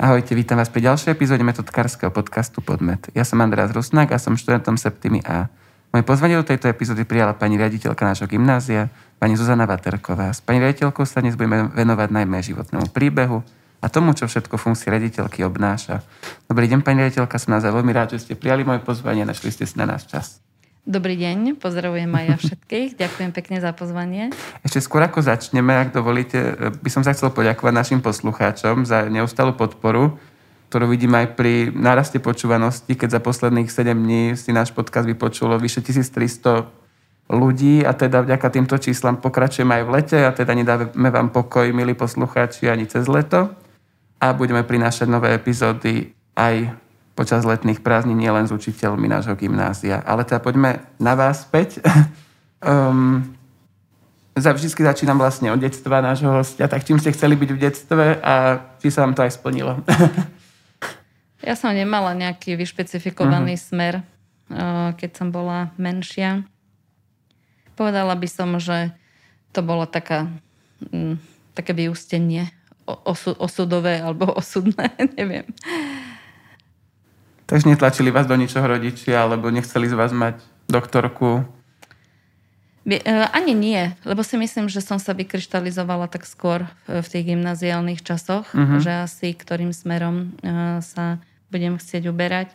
Ahojte, vítam vás pri ďalšej epizóde metodkárskeho podcastu Podmet. Ja som András Hrusnák a som študentom 7A. Moje pozvanie do tejto epizódy prijala pani riaditeľka nášho gymnázia, pani Zuzana Vaterková. S pani riaditeľkou sa dnes budeme venovať najmä životnému príbehu a tomu, čo všetko funkcie riaditeľky obnáša. Dobrý deň, pani riaditeľka, som naozaj veľmi rád, že ste prijali moje pozvanie a našli ste si na nás čas. Dobrý deň, pozdravujem aj ja všetkých. Ďakujem pekne za pozvanie. Ešte skôr ako začneme, ak dovolíte, by som sa chcel poďakovať našim poslucháčom za neustalú podporu, ktorú vidím aj pri náraste počúvanosti, keď za posledných 7 dní si náš podcast vypočulo vyše 1300 ľudí a teda vďaka týmto číslam pokračujeme aj v lete a teda nedávame vám pokoj, milí poslucháči, ani cez leto a budeme prinášať nové epizódy aj počas letných prázdnin, nie len s učiteľmi nášho gymnázia. Ale teda poďme na vás späť. Vždycky začínam vlastne od detstva nášho hostia, tak čím ste chceli byť v detstve a či sa vám to aj splnilo? Ja som nemala nejaký vyšpecifikovaný smer, keď som bola menšia. Povedala by som, že to bolo také vyústenie osudové alebo osudné, neviem. Takže netlačili vás do ničoho rodičia, alebo nechceli z vás mať doktorku? Ani nie, lebo si myslím, že som sa vykryštalizovala tak skôr v tých gymnaziálnych časoch, že asi ktorým smerom sa budem chcieť uberať.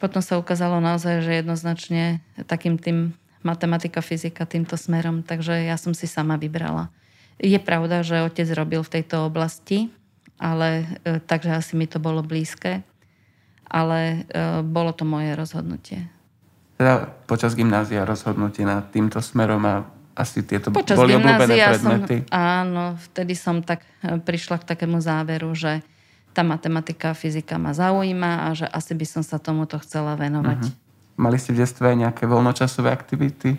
Potom sa ukázalo naozaj, že jednoznačne takým tým matematika, fyzika týmto smerom, takže ja som si sama vybrala. Je pravda, že otec robil v tejto oblasti, ale takže asi mi to bolo blízke. Ale bolo to moje rozhodnutie. Teda počas gymnázia rozhodnutie nad týmto smerom a asi tieto počas boli obľúbené predmety. Áno, vtedy som tak prišla k takému záveru, že tá matematika a fyzika ma zaujíma a že asi by som sa tomuto chcela venovať. Mali ste v detstve nejaké voľnočasové aktivity?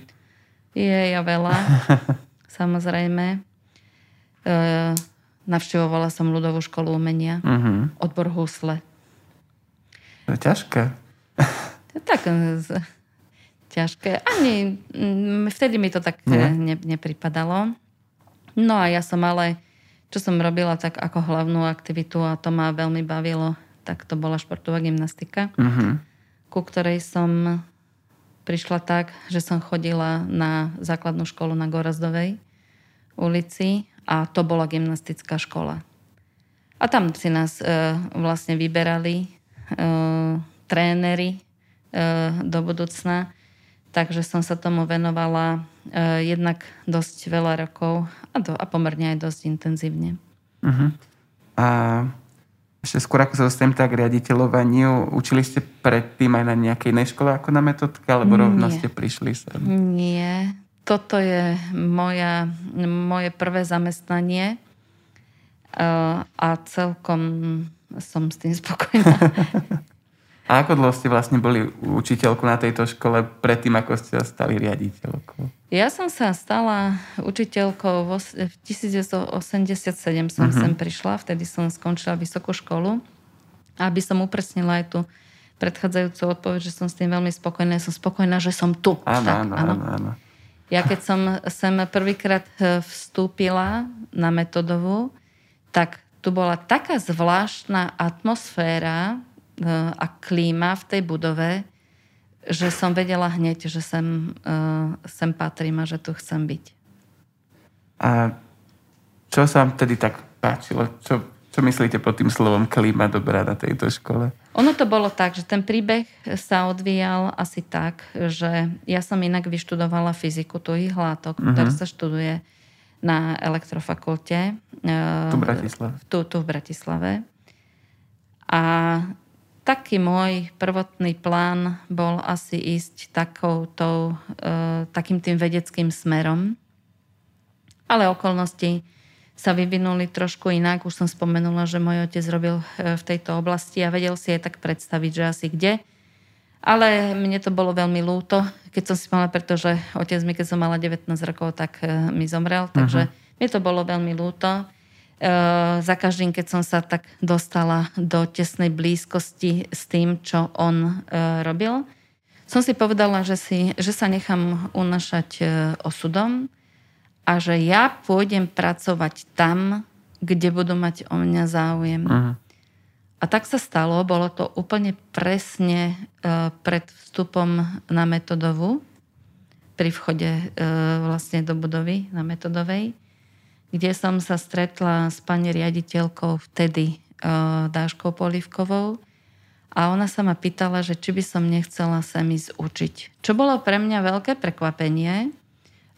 Ja veľa, samozrejme. Navštevovala som ľudovú školu umenia, odbor husle. To je ťažké. Ťažké. Ani vtedy mi to tak nepripadalo. No a ja som ale, čo som robila tak ako hlavnú aktivitu a to ma veľmi bavilo, tak to bola športová gymnastika, ku ktorej som prišla tak, že som chodila na základnú školu na Gorazdovej ulici a to bola gymnastická škola. A tam si nás vlastne vyberali tréneri do budúcna. Takže som sa tomu venovala jednak dosť veľa rokov a pomerne aj dosť intenzívne. A ešte skôr ako sa dostanem tak k riaditeľovaniu, učili ste predtým aj na nejakej inej škole ako na metodke, alebo rovno ste prišli sem? Nie. Toto je moje prvé zamestnanie a celkom som s tým spokojná. A ako dlho ste vlastne boli učiteľkou na tejto škole predtým, ako ste sa stali riaditeľkou? Ja som sa stala učiteľkou v 1987 som sem prišla, vtedy som skončila vysokú školu. Aby som upresnila aj tú predchádzajúcu odpoveď, že som s tým veľmi spokojná. Ja som spokojná, že som tu. Áno. Ja keď som sem prvýkrát vstúpila na metodovú, tak tu bola taká zvláštna atmosféra a klíma v tej budove, že som vedela hneď, že sem patrím a že tu chcem byť. A čo sa vám tedy tak páčilo? Čo myslíte pod tým slovom klíma dobrá na tejto škole? Ono to bolo tak, že ten príbeh sa odvíjal asi tak, že ja som inak vyštudovala fyziku tuhých látok, ktorá sa študuje na elektrofakulte. Tu v Bratislave. A taký môj prvotný plán bol asi ísť takým tým vedeckým smerom. Ale okolnosti sa vyvinuli trošku inak. Už som spomenula, že môj otec robil v tejto oblasti a vedel si aj tak predstaviť, že asi kde. Ale mne to bolo veľmi ľúto, keď som si mala, pretože otec mi, keď som mala 19 rokov, tak mi zomrel, takže mne to bolo veľmi ľúto. Za každým, keď som sa tak dostala do tesnej blízkosti s tým, čo on robil, som si povedala, že sa nechám unášať osudom a že ja pôjdem pracovať tam, kde budú mať o mňa záujem. A tak sa stalo, bolo to úplne presne pred vstupom na Metodovu, pri vchode vlastne do budovy na Metodovej, kde som sa stretla s pani riaditeľkou vtedy, Dáškou Polívkovou, a ona sa ma pýtala, že či by som nechcela sa mi zúčiť. Čo bolo pre mňa veľké prekvapenie,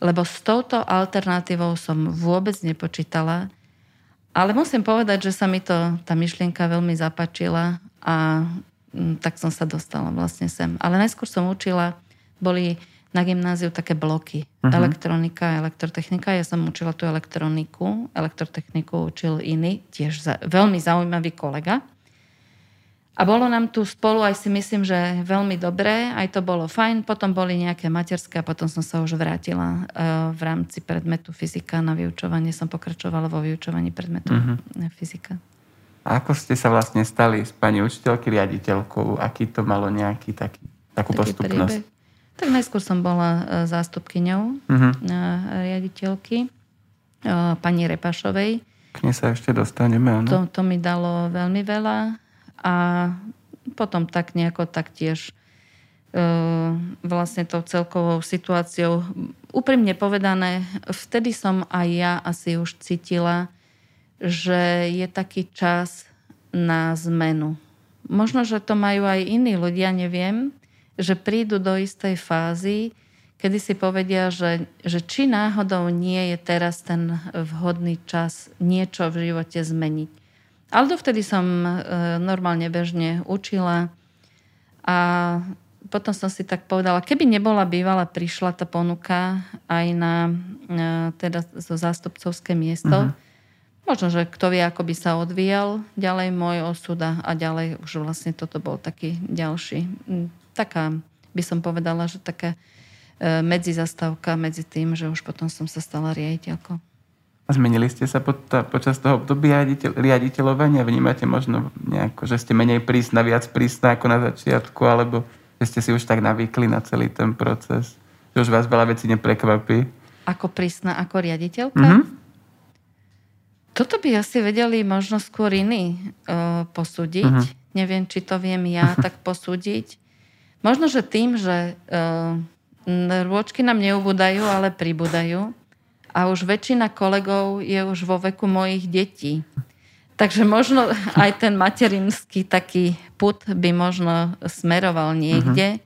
lebo s touto alternatívou som vôbec nepočítala. Ale musím povedať, že sa mi tá myšlienka veľmi zapáčila a tak som sa dostala vlastne sem. Ale najskôr som učila, boli na gymnáziu také bloky. Uh-huh. Elektronika, elektrotechnika. Ja som učila tú elektroniku. Elektrotechniku učil iný, tiež veľmi zaujímavý kolega. A bolo nám tu spolu, aj si myslím, že veľmi dobré, aj to bolo fajn. Potom boli nejaké materské a potom som sa už vrátila v rámci predmetu fyzika na vyučovanie. Som pokračovala vo vyučovaní predmetu fyzika. A ako ste sa vlastne stali s pani učiteľky riaditeľkou? Aký to malo nejaký takú postupnosť? Príbeh. Tak najskôr som bola zástupkyňou riaditeľky, pani Repášovej. K nej sa ešte dostaneme, áno? To mi dalo veľmi veľa. A potom tak nejako taktiež vlastne tou celkovou situáciou. Úprimne povedané, vtedy som aj ja asi už cítila, že je taký čas na zmenu. Možno, že to majú aj iní ľudia, neviem, že prídu do istej fázy, kedy si povedia, že či náhodou nie je teraz ten vhodný čas niečo v živote zmeniť. Ale dovtedy som normálne bežne učila a potom som si tak povedala, keby nebola bývala, prišla tá ponuka aj na zo zástupcovské miesto. Možno, že kto vie, ako by sa odvíjal ďalej môj osud a ďalej už vlastne toto bol taký ďalší. Taká, by som povedala, že taká medzizastavka medzi tým, že už potom som sa stala riaditeľkou. Zmenili ste sa počas toho obdobia riaditeľovania? Vnímate možno nejako, že ste menej prísna, viac prísna ako na začiatku, alebo že ste si už tak navykli na celý ten proces? Že už vás veľa vecí neprekvapí? Ako prísna, ako riaditeľka? Toto by asi vedeli možno skôr iní posúdiť. Neviem, či to viem ja tak posúdiť. Možno, že tým, že rôčky nám neubúdajú, ale pribúdajú. A už väčšina kolegov je už vo veku mojich detí. Takže možno aj ten materinský taký pud by možno smeroval niekde.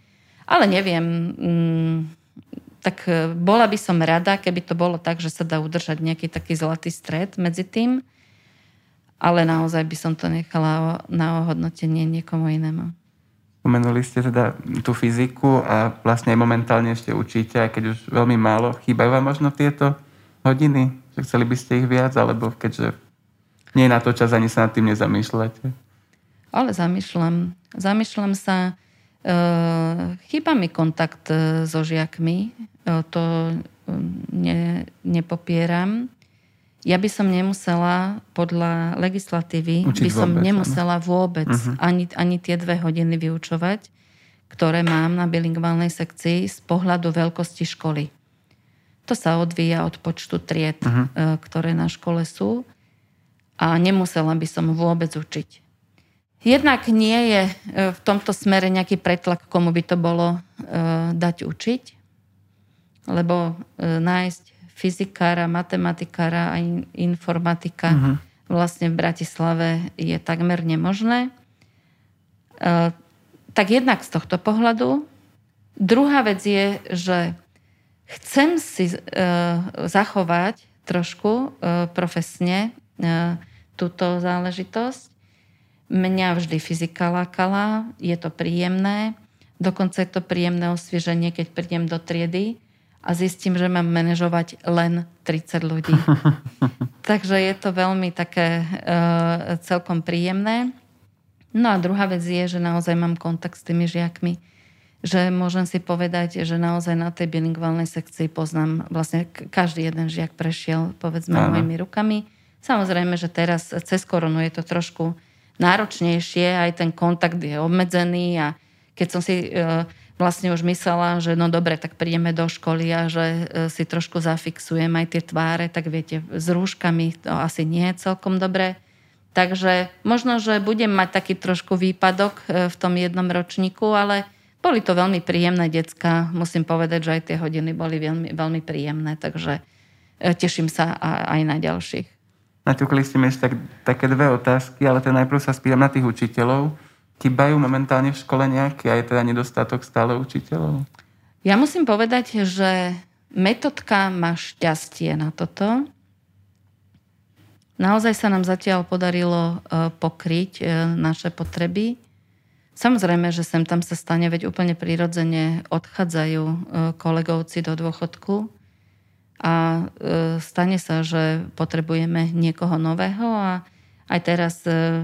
Ale neviem. Tak bola by som rada, keby to bolo tak, že sa dá udržať nejaký taký zlatý stred medzi tým. Ale naozaj by som to nechala na ohodnotenie niekomu inému. Spomenuli ste teda tú fyziku a vlastne momentálne ešte učíte, aj keď už veľmi málo. Chýbajú vám možno tieto hodiny? Že chceli by ste ich viac, alebo keďže nie je na to čas, ani sa nad tým nezamýšľate? Ale zamýšľam. Zamýšľam sa. Chýba mi kontakt so žiakmi. Nepopieram. Ja by som nemusela, podľa legislatívy, vôbec ani tie 2 hodiny vyučovať, ktoré mám na bilingválnej sekcii z pohľadu veľkosti školy. To sa odvíja od počtu tried, ktoré na škole sú, a nemusela by som vôbec učiť. Jednak nie je v tomto smere nejaký pretlak, komu by to bolo dať učiť, lebo nájsť fyzikára, matematikára a informatika vlastne v Bratislave je takmer nemožné. Tak jednak z tohto pohľadu. Druhá vec je, že chcem si zachovať trošku profesne túto záležitosť. Mňa vždy fyzika lákala, je to príjemné, dokonca je to príjemné osvieženie, keď prídem do triedy a zistím, že mám manažovať len 30 ľudí. Takže je to veľmi také celkom príjemné. No a druhá vec je, že naozaj mám kontakt s tými žiakmi, že môžem si povedať, že naozaj na tej bilingválnej sekcii poznám, vlastne každý jeden žiak prešiel, povedzme, mojimi rukami. Samozrejme, že teraz cez koronu je to trošku náročnejšie, aj ten kontakt je obmedzený, a keď som si vlastne už myslela, že no dobre, tak prídeme do školy a že si trošku zafixujem aj tie tváre, tak viete, s rúškami to asi nie je celkom dobre. Takže možno, že budem mať taký trošku výpadok v tom jednom ročníku, ale boli to veľmi príjemné decká. Musím povedať, že aj tie hodiny boli veľmi, veľmi príjemné, takže teším sa aj na ďalších. Naťukli ste mi ešte také dve otázky, ale teda najprv sa spýtam na tých učiteľov. Chýbajú momentálne v škole nejaké a je teda nedostatok stále učiteľov? Ja musím povedať, že metodka má šťastie na toto. Naozaj sa nám zatiaľ podarilo pokryť naše potreby. Samozrejme, že sem tam sa stane, veď úplne prirodzene odchádzajú kolegovci do dôchodku a stane sa, že potrebujeme niekoho nového a aj teraz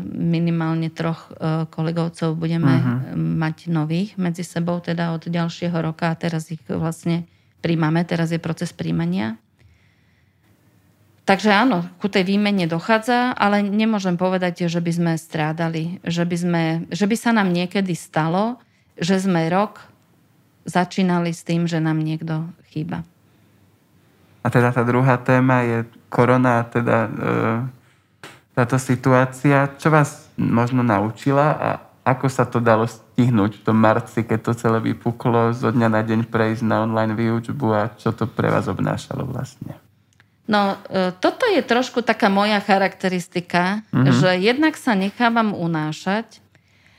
minimálne 3 kolegovcov budeme mať nových medzi sebou, teda od ďalšieho roka a teraz ich vlastne príjmame, teraz je proces príjmania. Takže áno, ku tej výmene dochádza, ale nemôžem povedať, že by sme strádali, že by sa nám niekedy stalo, že sme rok začínali s tým, že nám niekto chýba. A teda tá druhá téma je korona, teda táto situácia. Čo vás možno naučila a ako sa to dalo stihnúť v tom marci, keď to celé vypuklo, zo dňa na deň prejsť na online výučbu a čo to pre vás obnášalo vlastne? No, toto je trošku taká moja charakteristika, že jednak sa nechávam unášať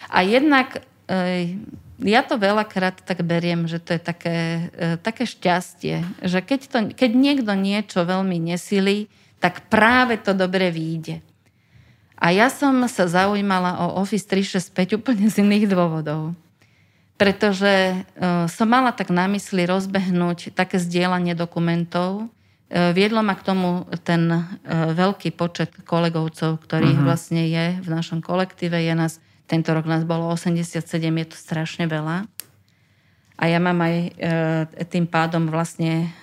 a jednak ja to veľakrát tak beriem, že to je také šťastie, že keď niekto niečo veľmi nesilí, tak práve to dobre vyjde. A ja som sa zaujímala o Office 365 úplne z iných dôvodov. Pretože som mala tak na mysli rozbehnúť také zdieľanie dokumentov. Viedlo ma k tomu ten veľký počet kolegovcov, ktorých vlastne je v našom kolektíve. Tento rok nás bolo 87, je to strašne veľa. A ja mám aj tým pádom vlastne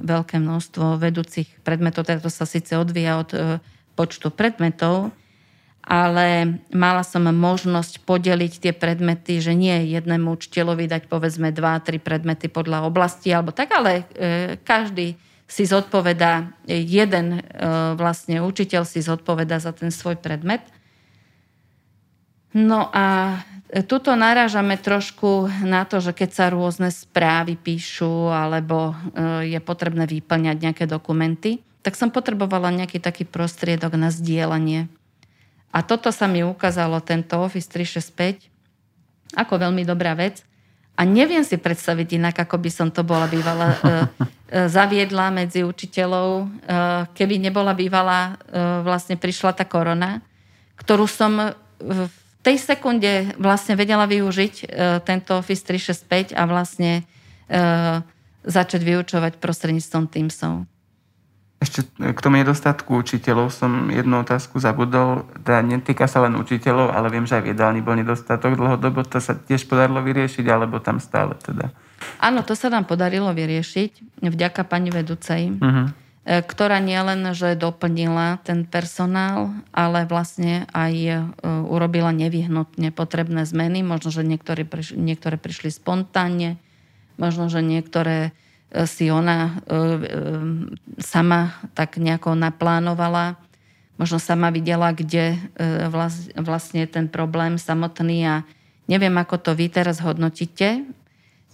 veľké množstvo vedúcich predmetov. To sa síce odvíja od počtu predmetov, ale mala som možnosť podeliť tie predmety, že nie jednému učiteľovi dať povedzme 2-3 predmety podľa oblasti, alebo tak, ale každý si zodpovedá, jeden vlastne učiteľ si zodpovedá za ten svoj predmet. No a tuto narážame trošku na to, že keď sa rôzne správy píšu alebo je potrebné vyplňať nejaké dokumenty, tak som potrebovala nejaký taký prostriedok na zdieľanie. A toto sa mi ukázalo, tento Office 365, ako veľmi dobrá vec. A neviem si predstaviť inak, ako by som to bola bývala zaviedla medzi učiteľov, keby nebola bývala, vlastne prišla tá korona, ktorú som v tej sekunde vlastne vedela využiť, tento Office 365 a vlastne začať vyučovať prostredníctvom Teamsov. Ešte k tomu nedostatku učiteľov som jednu otázku zabudol. Teda netýka sa len učiteľov, ale viem, že aj v jedálni bol nedostatok dlhodobo. To sa tiež podarilo vyriešiť, alebo tam stále teda? Áno, to sa nám podarilo vyriešiť vďaka pani vedúcej, ktorá nielen, že doplnila ten personál, ale vlastne aj urobila nevyhnutne potrebné zmeny. Možno, že niektoré prišli spontánne, možno, že niektoré si ona sama tak nejako naplánovala. Možno sama videla, kde vlastne ten problém samotný a neviem, ako to vy teraz hodnotíte.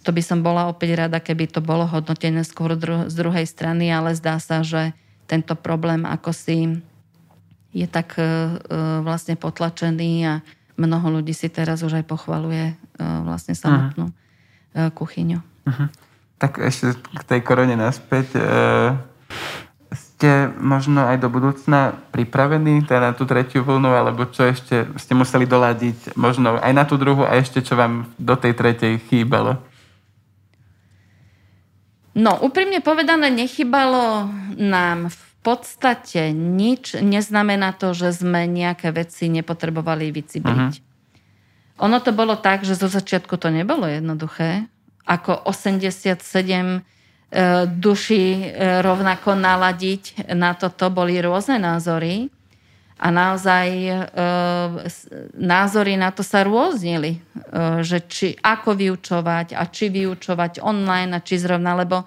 To by som bola opäť rada, keby to bolo hodnotené skôr z druhej strany, ale zdá sa, že tento problém akosi je tak vlastne potlačený a mnoho ľudí si teraz už aj pochvaluje vlastne samotnú kuchyňu. Tak ešte k tej korone naspäť. Ste možno aj do budúcna pripravení teda na tú 3. vlnu, alebo čo ešte ste museli doladiť možno aj na tú 2. a ešte čo vám do tej 3. chýbalo? No, úprimne povedané, nechýbalo nám v podstate nič. Neznamená to, že sme nejaké veci nepotrebovali vycibriť. Ono to bolo tak, že zo začiatku to nebolo jednoduché, ako 87 duší rovnako naladiť na toto. Boli rôzne názory a naozaj názory na to sa rôznili, že či ako vyučovať a či vyučovať online a či zrovna, lebo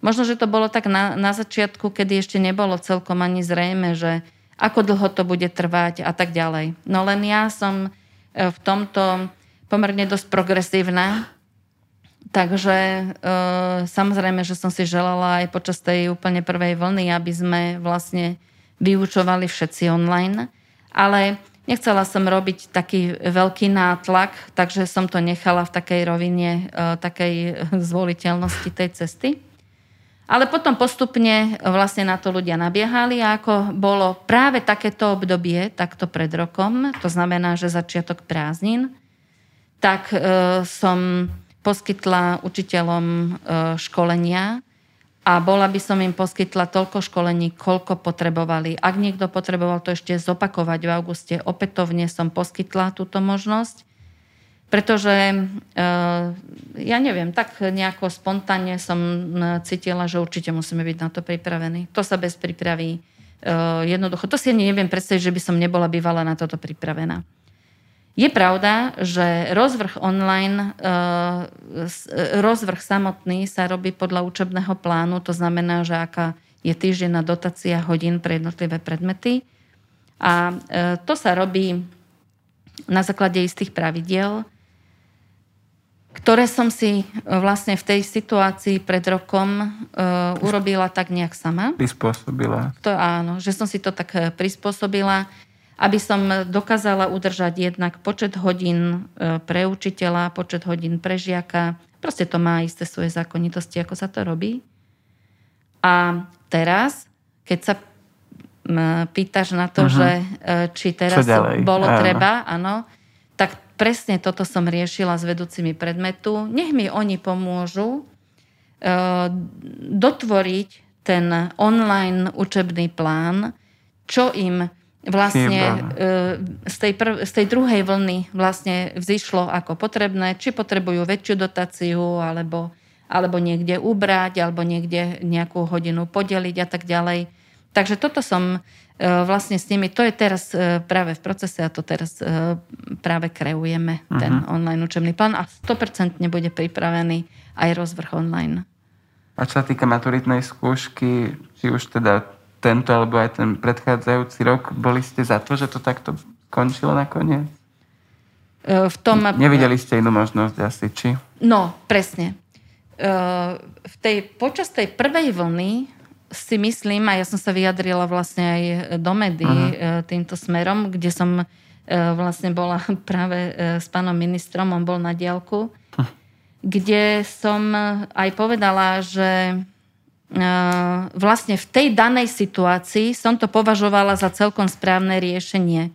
možno, že to bolo tak na začiatku, kedy ešte nebolo celkom ani zrejme, že ako dlho to bude trvať a tak ďalej. No len ja som v tomto pomerne dosť progresívna, takže samozrejme, že som si želala aj počas tej úplne prvej vlny, aby sme vlastne vyučovali všetci online, ale nechcela som robiť taký veľký nátlak, takže som to nechala v takej rovine, takej zvoliteľnosti tej cesty. Ale potom postupne vlastne na to ľudia nabiehali a ako bolo práve takéto obdobie, takto pred rokom, to znamená, že začiatok prázdnin, tak som poskytla učiteľom školenia a bola by som im poskytla toľko školení, koľko potrebovali. Ak niekto potreboval to ešte zopakovať v auguste, opätovne som poskytla túto možnosť. Pretože ja neviem, tak nejako spontánne som cítila, že určite musíme byť na to pripravení. To sa bez prípravy jednoducho. To si ani neviem predstaviť, že by som nebola bývala na toto pripravená. Je pravda, že rozvrh online, rozvrh samotný sa robí podľa učebného plánu. To znamená, že aká je týždenná dotácia hodín pre jednotlivé predmety. A to sa robí na základe istých pravidiel, ktoré som si vlastne v tej situácii pred rokom urobila tak nejak sama. Prispôsobila. To áno, že som si to tak prispôsobila, aby som dokázala udržať jednak počet hodín pre učiteľa, počet hodín pre žiaka. Proste to má isté svoje zákonitosti, ako sa to robí. A teraz, keď sa pýtaš na to, že či teraz bolo treba, áno, tak presne toto som riešila s vedúcimi predmetu. Nech mi oni pomôžu dotvoriť ten online učebný plán, čo im vlastne z tej druhej vlny vlastne vzišlo ako potrebné, či potrebujú väčšiu dotáciu, alebo niekde ubrať, alebo niekde nejakú hodinu podeliť a tak ďalej. Takže toto som vlastne s nimi, to je teraz práve v procese a to teraz práve kreujeme, ten online učebný plán a 100% bude pripravený aj rozvrh online. A čo sa týka maturitnej skúšky, či už teda tento alebo aj ten predchádzajúci rok, boli ste za to, že to takto skončilo nakoniec? Nevideli ste inú možnosť asi, či? No, presne. Počas tej prvej vlny si myslím, a ja som sa vyjadrila vlastne aj do médií týmto smerom, kde som vlastne bola práve s pánom ministrom, on bol na diaľku, kde som aj povedala, že vlastne v tej danej situácii som to považovala za celkom správne riešenie.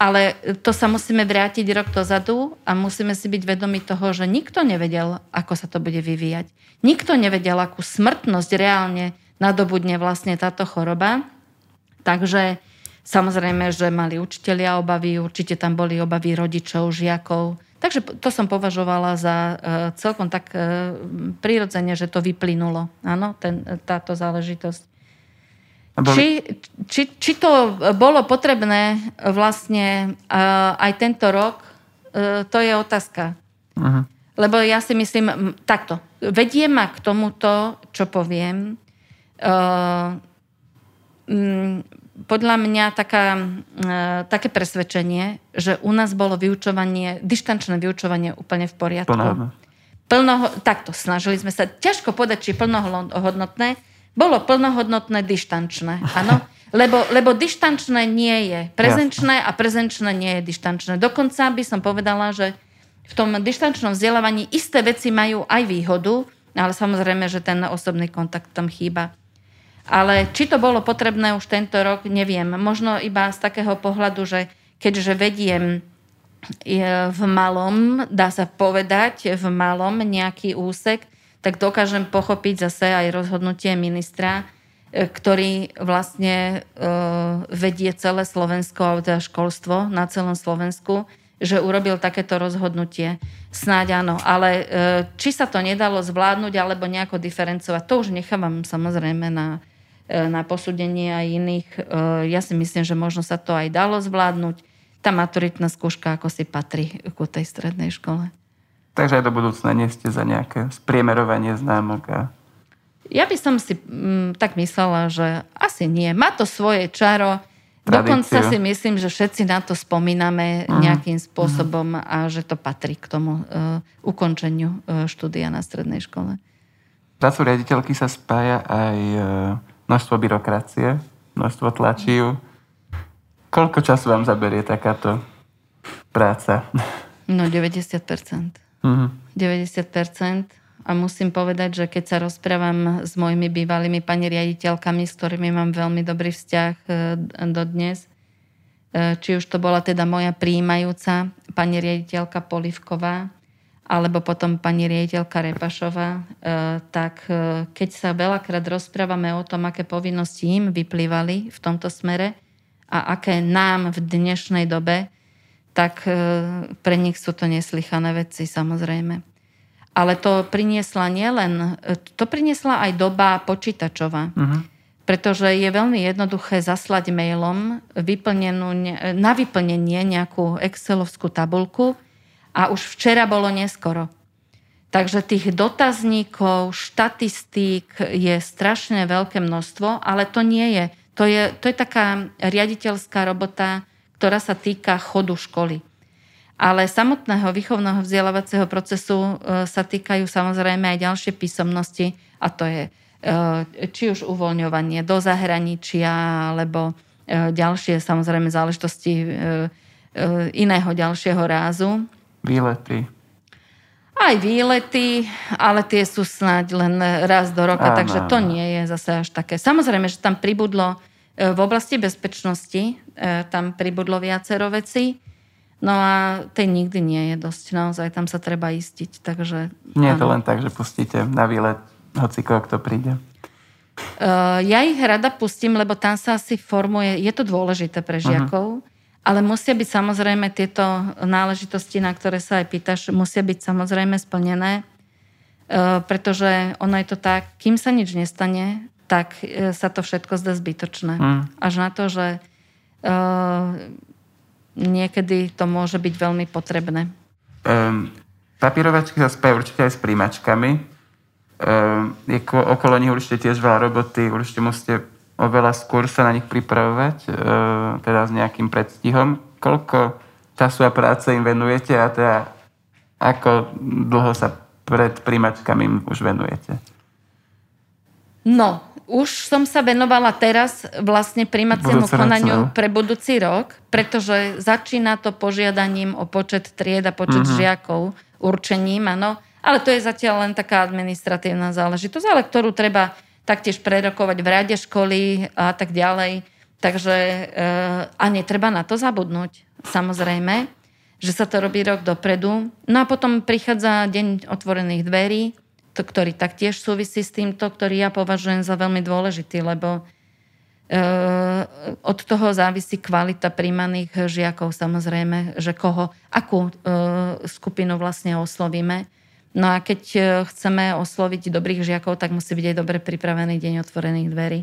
Ale to sa musíme vrátiť rok dozadu a musíme si byť vedomi toho, že nikto nevedel, ako sa to bude vyvíjať. Nikto nevedel, akú smrtnosť reálne nadobudne vlastne táto choroba. Takže samozrejme, že mali učitelia obavy, určite tam boli obavy rodičov, žiakov. Takže to som považovala za celkom tak prirodzene, že to vyplynulo. Áno, táto záležitosť. Či to bolo potrebné vlastne aj tento rok, to je otázka. Lebo ja si myslím, takto, vedie ma k tomuto, čo poviem. Podľa mňa také presvedčenie, že u nás bolo vyučovanie, dištančné vyučovanie úplne v poriadku. Takto, snažili sme sa. Ťažko povedať, či plnohodnotné. Bolo plnohodnotné dištančné, áno. Lebo dištančné nie je prezenčné a prezenčné nie je dištančné. Dokonca by som povedala, že v tom dištančnom vzdelávaní isté veci majú aj výhodu, ale samozrejme, že ten osobný kontakt tam chýba. Ale či to bolo potrebné už tento rok, neviem. Možno iba z takého pohľadu, že keďže vediem v malom, dá sa povedať, v malom nejaký úsek, tak dokážem pochopiť zase aj rozhodnutie ministra, ktorý vlastne vedie celé Slovensko, alebo teda školstvo na celom Slovensku, že urobil takéto rozhodnutie. Snáď áno, ale či sa to nedalo zvládnuť alebo nejako diferencovať, to už nechávam samozrejme na posúdenie aj iných. Ja si myslím, že možno sa to aj dalo zvládnuť. Tá maturitná skúška ako si patrí ku tej strednej škole. Takže aj do budúcna nie ste za nejaké spriemerovanie známok? Ja by som si tak myslela, že asi nie. Má to svoje čaro. Dokonca si myslím, že všetci na to spomíname nejakým spôsobom a že to patrí k tomu ukončeniu štúdia na strednej škole. Prácu riaditeľky sa spája aj množstvo byrokracie, množstvo tlačív. Koľko času vám zaberie takáto práca? No 90%. 90%. A musím povedať, že keď sa rozprávam s mojimi bývalými pani riaditeľkami, s ktorými mám veľmi dobrý vzťah dodnes, či už to bola teda moja prijímajúca pani riaditeľka Polívková, alebo potom pani riaditeľka Repášová, tak keď sa veľakrát rozprávame o tom, aké povinnosti im vyplývali v tomto smere a aké nám v dnešnej dobe, tak pre nich sú to neslychané veci, samozrejme. Ale to priniesla aj doba počítačová. Pretože je veľmi jednoduché zaslať mailom na vyplnenie nejakú excelovskú tabuľku a už včera bolo neskoro. Takže tých dotazníkov, štatistík je strašne veľké množstvo, ale to nie je. To je taká riaditeľská robota, ktorá sa týka chodu školy. Ale samotného výchovného vzdelávacieho procesu sa týkajú samozrejme aj ďalšie písomnosti a to je či už uvoľňovanie do zahraničia alebo ďalšie samozrejme záležitosti iného ďalšieho rázu. Výlety. Aj výlety, ale tie sú snáď len raz do roka, takže to nie je zase až také. Samozrejme, že tam pribudlo v oblasti bezpečnosti, tam pribudlo viacero vecí. No a tej nikdy nie je dosť. Naozaj tam sa treba istiť. Takže, nie je to len tak, že pustíte na výlet hocikoho, kto príde. Ja ich rada pustím, lebo tam sa asi formuje, je to dôležité pre žiakov, ale musia byť samozrejme tieto náležitosti, na ktoré sa aj pýtaš, musia byť samozrejme splnené, pretože ono je to tak, kým sa nič nestane, tak sa to všetko zdá zbytočné. Až na to, že niekedy to môže byť veľmi potrebné. Papírovačky sa spájú určite aj s príjmačkami. Okolo nich určite tiež veľa roboty, určite musíte oveľa skôr sa na nich pripravovať, teda s nejakým predstihom. Koľko času a práce im venujete a teda ako dlho sa pred príjmačkami im už venujete? No, už som sa venovala teraz vlastne prijímaciemu konaniu pre budúci rok, pretože začína to požiadaním o počet tried a počet žiakov, určením, áno. Ale to je zatiaľ len taká administratívna záležitosť, ale ktorú treba taktiež prerokovať v rade školy a tak ďalej. Takže a netreba na to zabudnúť, samozrejme, že sa to robí rok dopredu. No a potom prichádza deň otvorených dverí, ktorý taktiež súvisí s týmto, ktorý ja považujem za veľmi dôležitý, lebo od toho závisí kvalita príjmaných žiakov, samozrejme, že akú skupinu vlastne oslovíme. No a keď chceme osloviť dobrých žiakov, tak musí byť aj dobre pripravený deň otvorených dverí.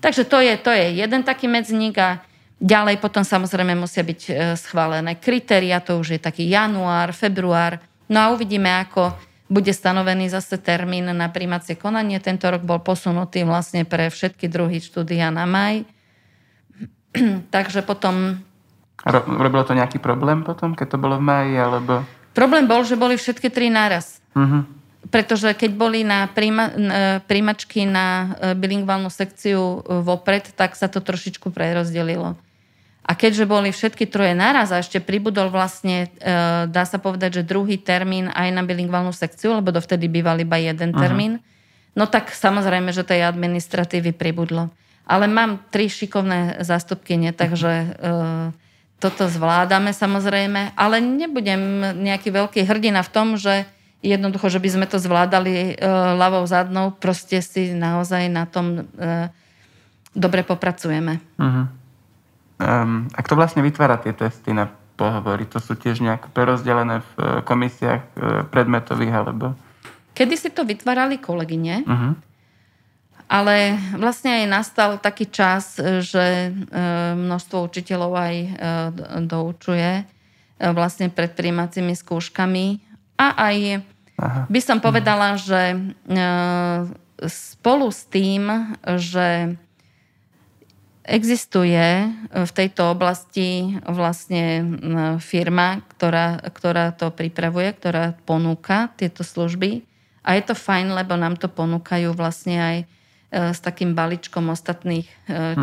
Takže to je jeden taký medzník a ďalej potom samozrejme musia byť schválené kritériá, to už je taký január, február. No a uvidíme, ako bude stanovený zase termín na prijímacie konanie. Tento rok bol posunutý vlastne pre všetky druhy štúdia na maj. Takže potom... Robilo to nejaký problém potom, keď to bolo v máji? Alebo... Problém bol, že boli všetky tri naraz. Pretože keď boli na prijímačky na bilingválnu sekciu vopred, tak sa to trošičku prerozdelilo. A keďže boli všetky troje naraz a ešte pribudol vlastne, dá sa povedať, že druhý termín aj na bilingválnu sekciu, lebo dovtedy býval iba jeden termín, no tak samozrejme, že tej administratívy pribudlo. Ale mám 3 šikovné zástupkyne, takže toto zvládame samozrejme, ale nebudem nejaký veľký hrdina v tom, že jednoducho, že by sme to zvládali ľavou zadnou, proste si naozaj na tom dobre popracujeme. A kto vlastne vytvára tie testy na pohovory? To sú tiež nejak prerozdelené v komisiách predmetových, alebo... Kedy si to vytvárali kolegyne, ale vlastne aj nastal taký čas, že množstvo učiteľov aj doučuje vlastne pred prijímacími skúškami a aj by som povedala, že spolu s tým, že Existuje v tejto oblasti vlastne firma, ktorá to pripravuje, ktorá ponúka tieto služby. A je to fajn, lebo nám to ponúkajú vlastne aj s takým balíčkom ostatných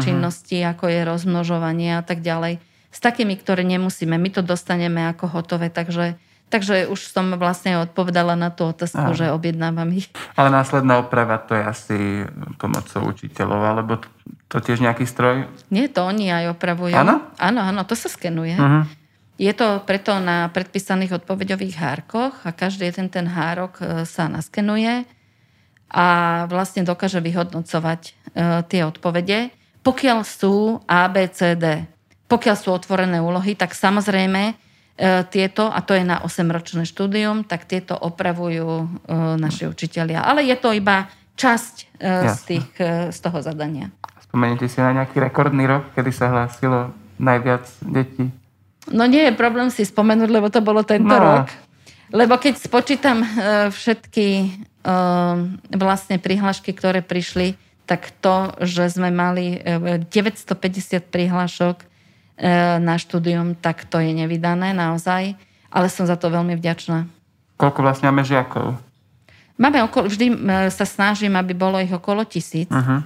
činností, ako je rozmnožovanie a tak ďalej. S takými, ktoré nemusíme. My to dostaneme ako hotové, takže už som vlastne odpovedala na tú otázku, že objednávam ich. Ale následná oprava, to je asi pomocou učiteľov, alebo to tiež nejaký stroj? Nie, to oni aj opravujú. Áno, to sa skenuje. Uh-huh. Je to preto na predpísaných odpoveďových hárkoch a každý ten hárok sa naskenuje a vlastne dokáže vyhodnocovať tie odpovede. Pokiaľ sú A, B, C, D, pokiaľ sú otvorené úlohy, tak samozrejme tieto, a to je na 8-ročné štúdium, tak tieto opravujú naši učitelia. Ale je to iba časť z toho zadania. Spomenite si na nejaký rekordný rok, kedy sa hlásilo najviac detí? No nie je problém si spomenúť, lebo to bolo tento rok. Lebo keď spočítam všetky vlastne prihlášky, ktoré prišli, tak to, že sme mali 950 prihlášok na štúdium, tak to je nevydané naozaj. Ale som za to veľmi vďačná. Koľko vlastne máme žiakov? Vždy sa snažím, aby bolo ich okolo 1000. Uh-huh.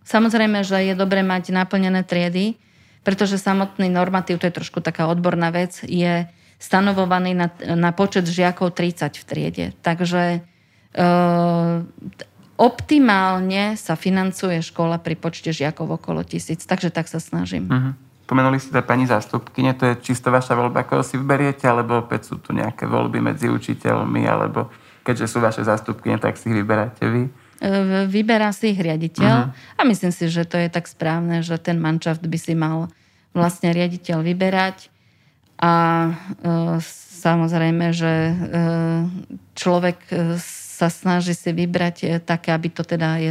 Samozrejme, že je dobre mať naplnené triedy, pretože samotný normatív, to je trošku taká odborná vec, je stanovovaný na počet žiakov 30 v triede. Takže optimálne sa financuje škola pri počte žiakov okolo 1000, takže tak sa snažím. Uh-huh. Pomenuli ste pani zástupkyne, to je čisto vaša voľba, koho si vyberiete, alebo opäť sú tu nejaké voľby medzi učiteľmi, alebo keďže sú vaše zástupkyne, tak si ich vyberáte vy? Vyberá si ich riaditeľ a myslím si, že to je tak správne, že ten manšaft by si mal vlastne riaditeľ vyberať a samozrejme, že človek sa snaží si vybrať také, aby to teda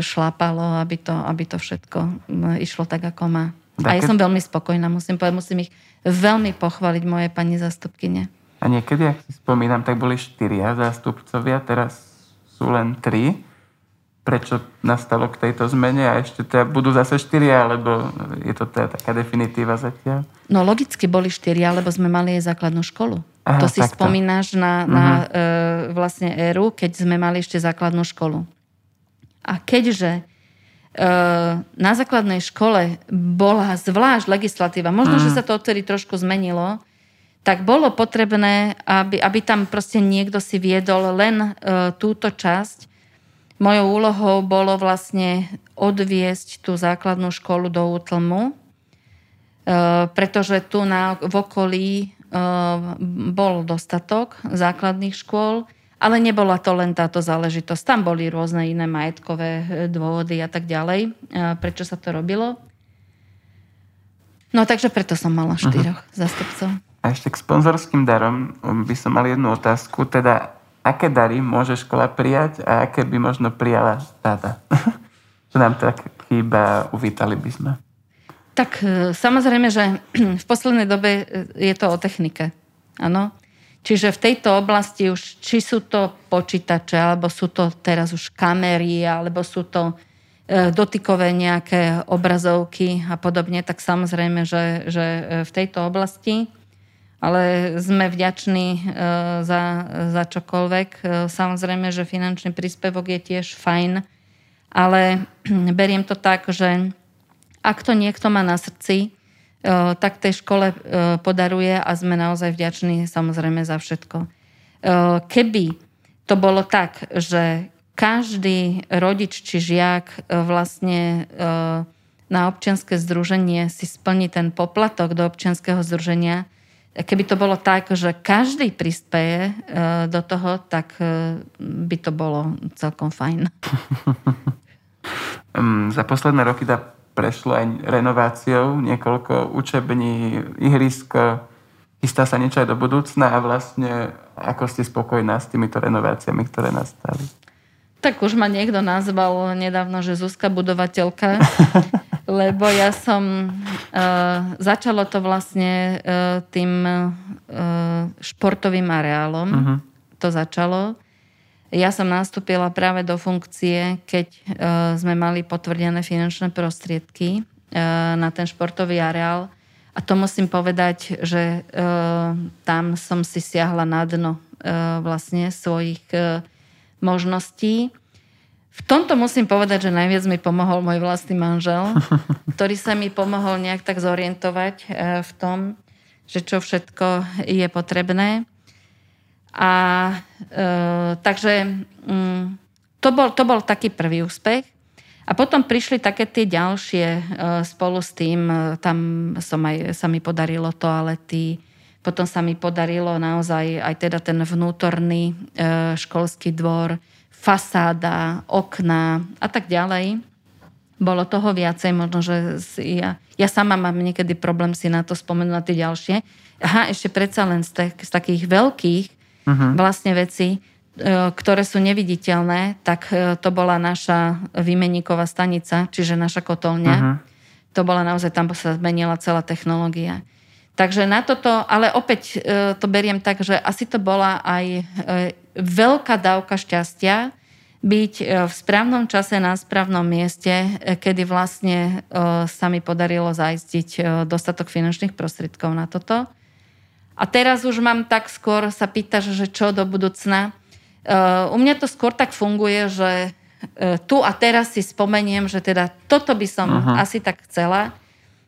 šlapalo, aby to všetko išlo tak, ako má. A ja som veľmi spokojná, musím povedať, musím ich veľmi pochváliť, moje pani zástupkyne. A niekedy, ak si spomínam, tak boli 4 zástupcovia, teraz sú len 3. Prečo nastalo k tejto zmene a ešte teda budú zase 4, alebo je to teda taká definitíva zatiaľ? No logicky boli 4, lebo sme mali aj základnú školu. Aha, to si takto spomínaš na vlastne éru, keď sme mali ešte základnú školu. A keďže na základnej škole bola zvlášť legislatíva, možno, že sa to odtedy trošku zmenilo, tak bolo potrebné, aby tam proste niekto si viedol len túto časť. Mojou úlohou bolo vlastne odviesť tú základnú školu do útlmu, pretože tu v okolí bol dostatok základných škôl, ale nebola to len táto záležitosť. Tam boli rôzne iné majetkové dôvody a tak ďalej, prečo sa to robilo. No takže preto som mala 4 zástupcov. A ešte k sponzorským darom by som mal jednu otázku, teda aké dary môže škola prijať a aké by možno prijala táta? Čo nám tak chýba, uvítali by sme. Tak samozrejme, že v poslednej dobe je to o technike. Áno. Čiže v tejto oblasti už, či sú to počítače, alebo sú to teraz už kamery, alebo sú to dotykové nejaké obrazovky a podobne, tak samozrejme, že v tejto oblasti. Ale sme vďační za čokoľvek. Samozrejme, že finančný príspevok je tiež fajn, ale beriem to tak, že ak to niekto má na srdci, tak tej škole podaruje a sme naozaj vďační samozrejme za všetko. Keby to bolo tak, že každý rodič či žiak vlastne na občianske združenie si splní ten poplatok do občianskeho združenia, keby to bolo tak, že každý prispeje do toho, tak by to bolo celkom fajn. Za posledné roky prešlo aj renováciou niekoľko učební, ihrisko. Chystá sa niečo aj do budúcna a vlastne ako ste spokojná s týmito renováciami, ktoré nastali? Tak už ma niekto nazval nedávno, že Zuzka budovateľka. Lebo ja som... začalo to vlastne tým športovým areálom. To začalo. Ja som nastúpila práve do funkcie, keď sme mali potvrdené finančné prostriedky na ten športový areál. A to musím povedať, že tam som si siahla na dno vlastne svojich možností. V tomto musím povedať, že najviac mi pomohol môj vlastný manžel, ktorý sa mi pomohol nejak tak zorientovať v tom, že čo všetko je potrebné. A takže to bol taký prvý úspech. A potom prišli také tie ďalšie spolu s tým, tam sa mi podarilo toalety, potom sa mi podarilo naozaj aj teda ten vnútorný školský dvor, fasáda, okná a tak ďalej. Bolo toho viacej, možno, že ja sama mám niekedy problém si na to spomenúť, na tie ďalšie. Aha, ešte predsa len z takých veľkých vlastne vecí, ktoré sú neviditeľné, tak to bola naša výmenníková stanica, čiže naša kotolňa. Uh-huh. To bola naozaj, tam sa zmenila celá technológia. Takže na toto, ale opäť to beriem tak, že asi to bola aj veľká dávka šťastia byť v správnom čase na správnom mieste, kedy vlastne sa mi podarilo zaistiť dostatok finančných prostriedkov na toto. A teraz už mám tak skôr, sa pýtaš, že čo do budúcna. U mňa to skôr tak funguje, že tu a teraz si spomeniem, že teda toto by som asi tak chcela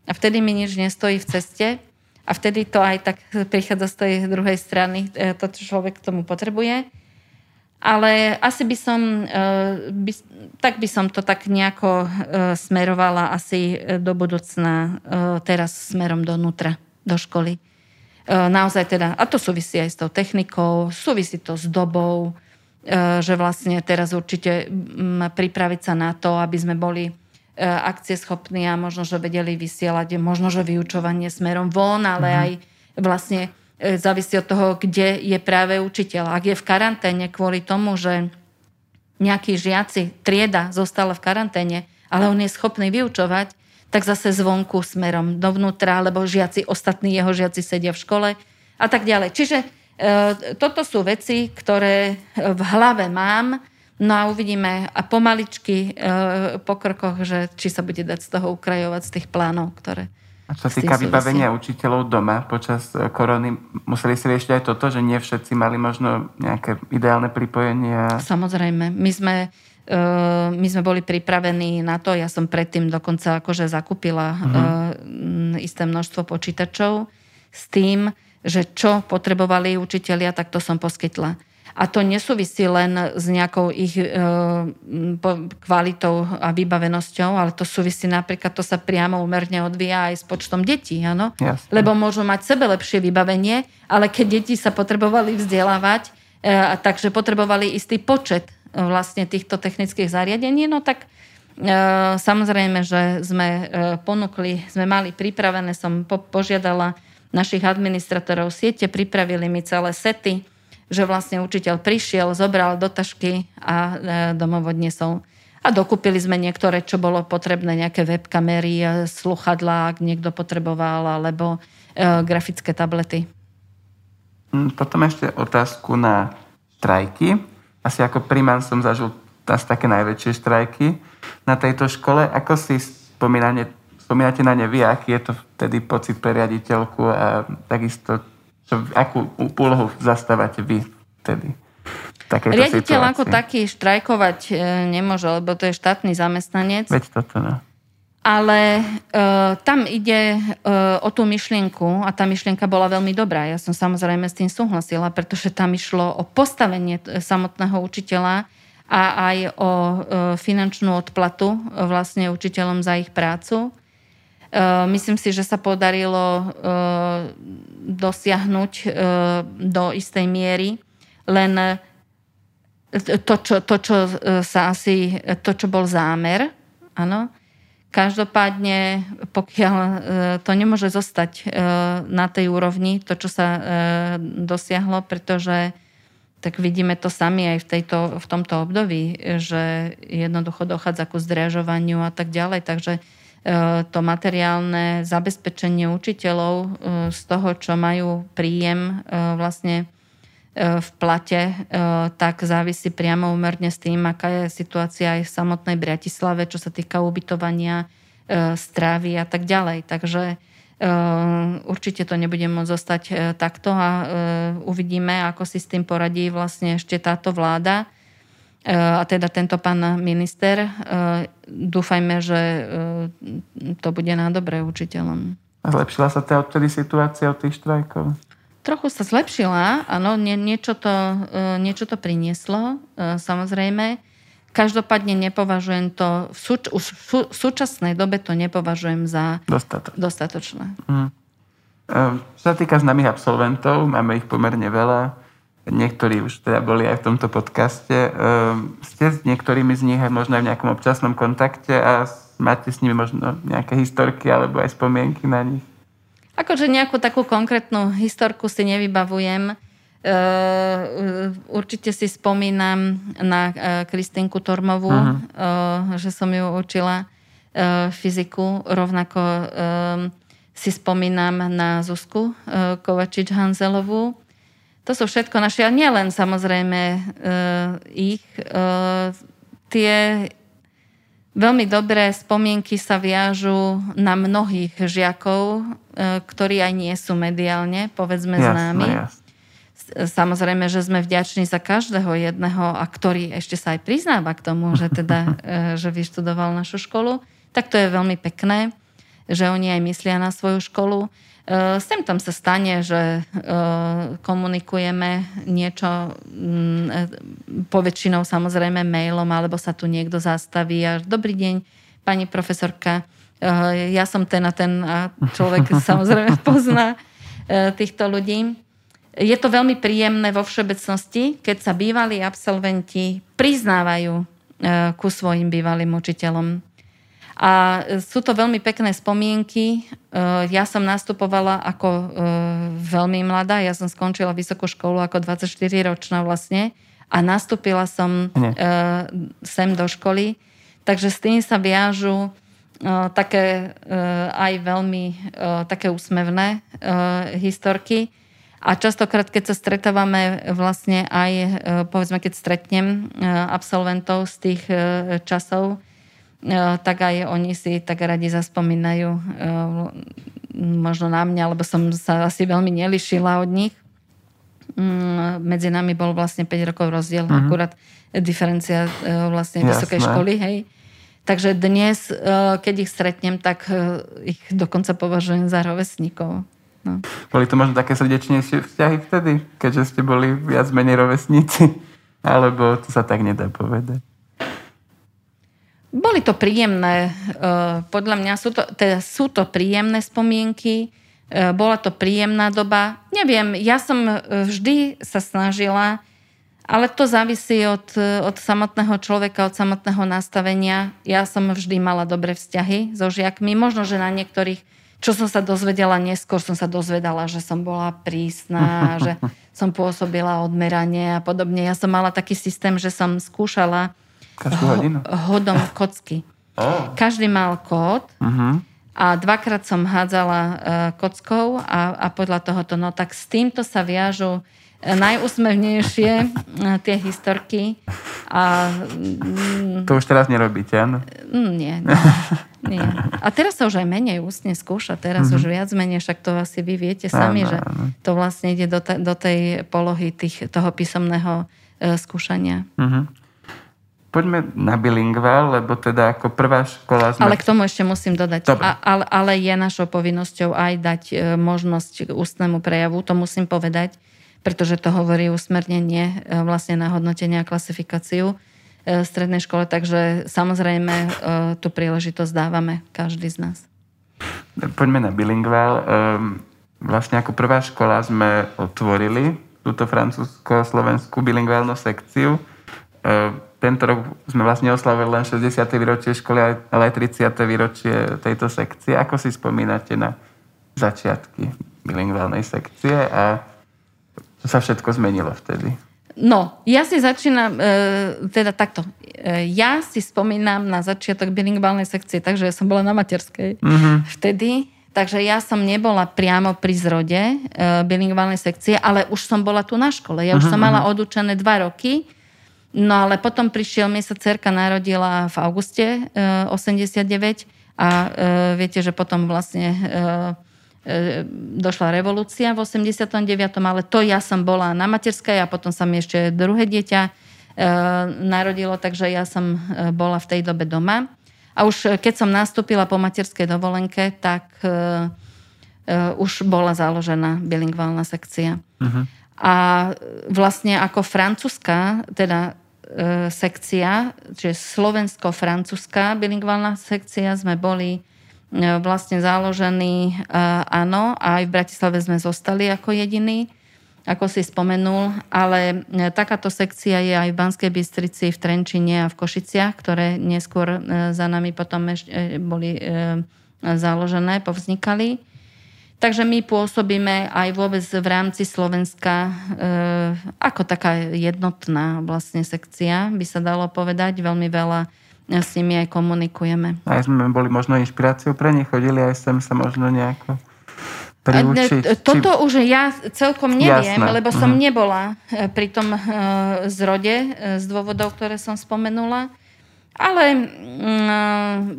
a vtedy mi nič nestojí v ceste a vtedy to aj tak prichádza z tej druhej strany, to človek k tomu potrebuje. Ale asi by som, tak by som to tak nejako smerovala asi do budúcna, teraz smerom donútra, do školy. Naozaj teda, a to súvisí aj s tou technikou, súvisí to s dobou, že vlastne teraz určite pripraviť sa na to, aby sme boli akcieschopní a možno, že vedeli vysielať, možno, že vyučovanie smerom von, ale aj vlastne závisí od toho, kde je práve učiteľ. Ak je v karanténe kvôli tomu, že nejakí žiaci, trieda zostala v karanténe, ale on je schopný vyučovať, tak zase zvonku smerom dovnútra, lebo žiaci, ostatní jeho žiaci sedia v škole a tak ďalej. Čiže toto sú veci, ktoré v hlave mám, no a uvidíme a pomaličky po krokoch, že či sa bude dať z toho ukrajovať z tých plánov, ktoré... A čo sa týka vybavenia učiteľov doma počas korony, museli si riešiť aj toto, že nie všetci mali možno nejaké ideálne pripojenia? Samozrejme. My sme boli pripravení na to, ja som predtým dokonca akože zakúpila isté množstvo počítačov s tým, že čo potrebovali učitelia, tak to som poskytla. A to nesúvisí len s nejakou ich kvalitou a vybavenosťou, ale to súvisí napríklad, to sa priamo úmerne odvíja aj s počtom detí, áno? Lebo môžu mať sebe lepšie vybavenie, ale keď deti sa potrebovali vzdelávať, takže potrebovali istý počet vlastne týchto technických zariadení, no tak samozrejme, že sme ponúkli, sme mali pripravené, som požiadala našich administratorov siete, pripravili mi celé sety, že vlastne učiteľ prišiel, zobral do tašky a domov odniesol. A dokúpili sme niektoré, čo bolo potrebné, nejaké webkamery, sluchadlá, ak niekto potreboval, alebo grafické tablety. Potom ešte otázku na štrajky. Asi ako primán som zažil také najväčšie štrajky na tejto škole. Ako si spomínate na ne vy, aký je to vtedy pocit pre riaditeľku a takisto, akú úlohu zastávate vy vtedy? Riaditeľ ako taký štrajkovať nemôže, lebo to je štátny zamestnanec. Veď toto, no. Ale tam ide o tú myšlienku a tá myšlienka bola veľmi dobrá. Ja som samozrejme s tým súhlasila, pretože tam išlo o postavenie samotného učiteľa a aj o finančnú odplatu vlastne učiteľom za ich prácu. Myslím si, že sa podarilo dosiahnuť do istej miery len to, čo bol zámer, áno. Každopádne, pokiaľ to nemôže zostať na tej úrovni, to, čo sa dosiahlo, pretože tak vidíme to sami aj v tomto období, že jednoducho dochádza ku zdrážovaniu a tak ďalej. Takže to materiálne zabezpečenie učiteľov z toho, čo majú príjem vlastne v plate, tak závisí priamo úmerne s tým, aká je situácia aj v samotnej Bratislave, čo sa týka ubytovania, strávy a tak ďalej. Takže určite to nebude môcť zostať takto a uvidíme, ako si s tým poradí vlastne ešte táto vláda a teda tento pán minister. Dúfajme, že to bude na dobré učiteľom. A zlepšila sa teda odtedy situácia od tých štrajkov? Trochu sa zlepšila, áno, niečo to prinieslo, samozrejme. Každopádne nepovažujem to, v súčasnej dobe to nepovažujem za dostatočné. Čo sa týka známych absolventov, máme ich pomerne veľa. Niektorí už teda boli aj v tomto podcaste. Ste s niektorými z nich možno aj v nejakom občasnom kontakte a máte s nimi možno nejaké historky alebo aj spomienky na nich? Akože nejakú takú konkrétnu historku si nevybavujem. Určite si spomínam na Kristínku Tormovú, že som ju učila fyziku. Rovnako si spomínam na Zuzku Kovačič-Hanzelovú. To sú všetko naše, a nielen samozrejme ich. Tie veľmi dobré spomienky sa viažu na mnohých žiakov, ktorí aj nie sú mediálne, povedzme, známi. Samozrejme, že sme vďační za každého jedného, a ktorý ešte sa aj priznáva k tomu, že teda, že vyštudoval našu školu, tak to je veľmi pekné, že oni aj myslia na svoju školu. Sem tam sa stane, že komunikujeme niečo, poväčšinou samozrejme mailom, alebo sa tu niekto zastaví a dobrý deň, pani profesorka, ja som ten a ten, a človek samozrejme pozná týchto ľudí. Je to veľmi príjemné vo všeobecnosti, keď sa bývalí absolventi priznávajú ku svojim bývalým učiteľom. A sú to veľmi pekné spomienky. Ja som nastupovala ako veľmi mladá. Ja som skončila vysokú školu ako 24-ročná vlastne a nastúpila som sem do školy. Takže s tým sa viažu také aj veľmi také úsmevné historky. A častokrát, keď sa stretávame vlastne aj, povedzme, keď stretnem absolventov z tých časov, tak aj oni si tak radi zaspomínajú možno na mňa, lebo som sa asi veľmi nelišila od nich. Medzi nami bol vlastne 5 rokov rozdiel, akurát diferencia vlastne vysokej školy, hej. Takže dnes, keď ich stretnem, tak ich dokonca považujem za rovesníkov. No. Boli to možno také srdečnejšie vzťahy vtedy, keďže ste boli viac menej rovesníci, alebo to sa tak nedá povedať? Boli to príjemné, podľa mňa sú to príjemné spomienky, bola to príjemná doba. Neviem, ja som vždy sa snažila, ale to závisí od samotného človeka, od samotného nastavenia. Ja som vždy mala dobré vzťahy so žiakmi, možno, že na niektorých, čo som sa dozvedela neskôr, som sa dozvedala, že som bola prísna, že som pôsobila odmeranie a podobne. Ja som mala taký systém, že som skúšala hodom kocky. Každý mal kód a dvakrát som hádzala kockou a podľa tohoto. No tak s týmto sa viažu najúsmevnejšie tie historky. A to už teraz nerobíte, áno? Nie. A teraz sa už aj menej ústne skúša, teraz už viac menej, však to asi vy viete sami, že to vlastne ide do tej polohy toho písomného skúšania. Poďme na bilingvál, lebo teda ako prvá škola... Ale k tomu ešte musím dodať. Ale je našou povinnosťou aj dať možnosť ústnemu prejavu, to musím povedať, pretože to hovorí usmernenie vlastne na hodnotenie a klasifikáciu v strednej škole, takže samozrejme tú príležitosť dávame každý z nás. Poďme na bilingvál. Vlastne ako prvá škola sme otvorili túto francúzsko-slovenskú bilingválnu sekciu. Tento rok sme vlastne oslavili len 60. výročie školy, ale aj 30. výročie tejto sekcie. Ako si spomínate na začiatky bilingválnej sekcie a čo sa všetko zmenilo vtedy? No, ja si začínam, teda takto, ja si spomínam na začiatok bilingválnej sekcie, takže ja som bola na materskej vtedy, Takže ja som nebola priamo pri zrode bilingválnej sekcie, ale už som bola tu na škole. Ja už som mala odučené 2 roky, no ale potom prišiel, mne sa dcerka narodila v auguste 89 a viete, že potom vlastne došla revolúcia v 89, ale to ja som bola na materskej a potom sa mi ešte druhé dieťa narodilo, takže ja som bola v tej dobe doma. A už keď som nastúpila po materskej dovolenke, tak už bola založená bilingválna sekcia. Uh-huh. A vlastne ako francúzska, teda sekcia, čiže slovensko-francúzska bilingválna sekcia, sme boli vlastne založení, áno, a aj v Bratislave sme zostali ako jediní, ako si spomenul, ale takáto sekcia je aj v Banskej Bystrici, v Trenčine a v Košiciach, ktoré neskôr za nami potom boli založené, povznikali. Takže my pôsobíme aj vôbec v rámci Slovenska ako taká jednotná vlastne sekcia, by sa dalo povedať, veľmi veľa s nimi aj komunikujeme. Aj sme boli možno inšpiráciou pre nich, chodili aj sem sa možno nejako... Toto už ja celkom neviem, jasné, lebo som nebola pri tom zrode z dôvodov, ktoré som spomenula, ale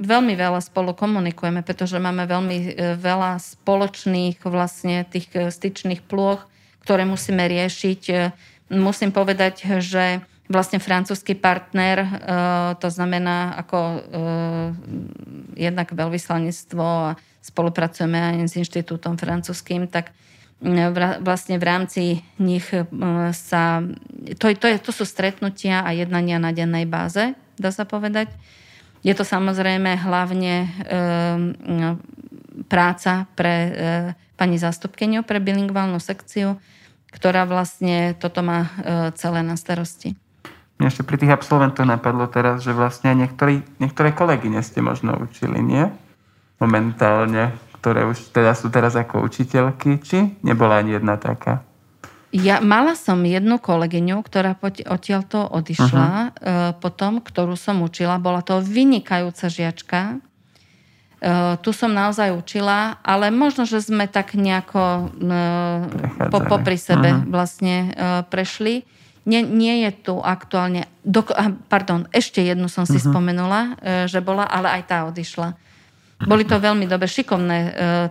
veľmi veľa spolu komunikujeme, pretože máme veľmi veľa spoločných vlastne tých styčných plôch, ktoré musíme riešiť. Musím povedať, že vlastne francúzsky partner, to znamená ako jednak veľvyslanectvo a spolupracujeme aj s inštitútom francúzským, tak vlastne v rámci nich sa... To sú stretnutia a jednania na dennej báze, dá sa povedať. Je to samozrejme hlavne práca pre pani zástupkyňu pre bilingválnu sekciu, ktorá vlastne toto má celé na starosti. Mne ešte pri tých absolventoch napadlo teraz, že vlastne niektoré kolegyne ste možno učili, nie? Momentálne, ktoré už teda sú teraz ako učiteľky, či nebola ani jedna taká? Ja mala som jednu kolegyňu, ktorá odtiaľto odišla, potom, ktorú som učila, bola to vynikajúca žiačka. Tu som naozaj učila, ale možno, že sme tak nejako popri sebe vlastne prešli. Nie je tu aktuálne... ešte jednu som si spomenula, že bola, ale aj tá odišla. Boli to veľmi dobre, šikovné.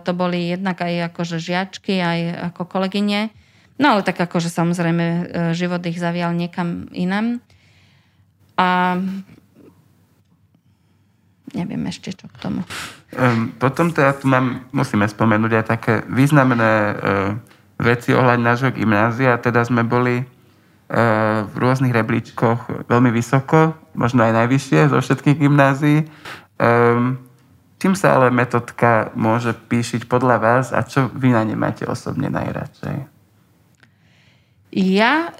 To boli jednak aj akože žiačky, aj ako kolegyne. No ale tak akože samozrejme život ich zavial niekam inam. A neviem ešte čo k tomu. Potom teda tu musíme spomenúť aj také významné veci ohľadne nášho gymnázia. Teda sme boli v rôznych rebríčkoch veľmi vysoko, možno aj najvyššie zo všetkých gymnázií. Čím sa ale metodka môže píšiť podľa vás a čo vy na ne máte osobne najradšej? Ja,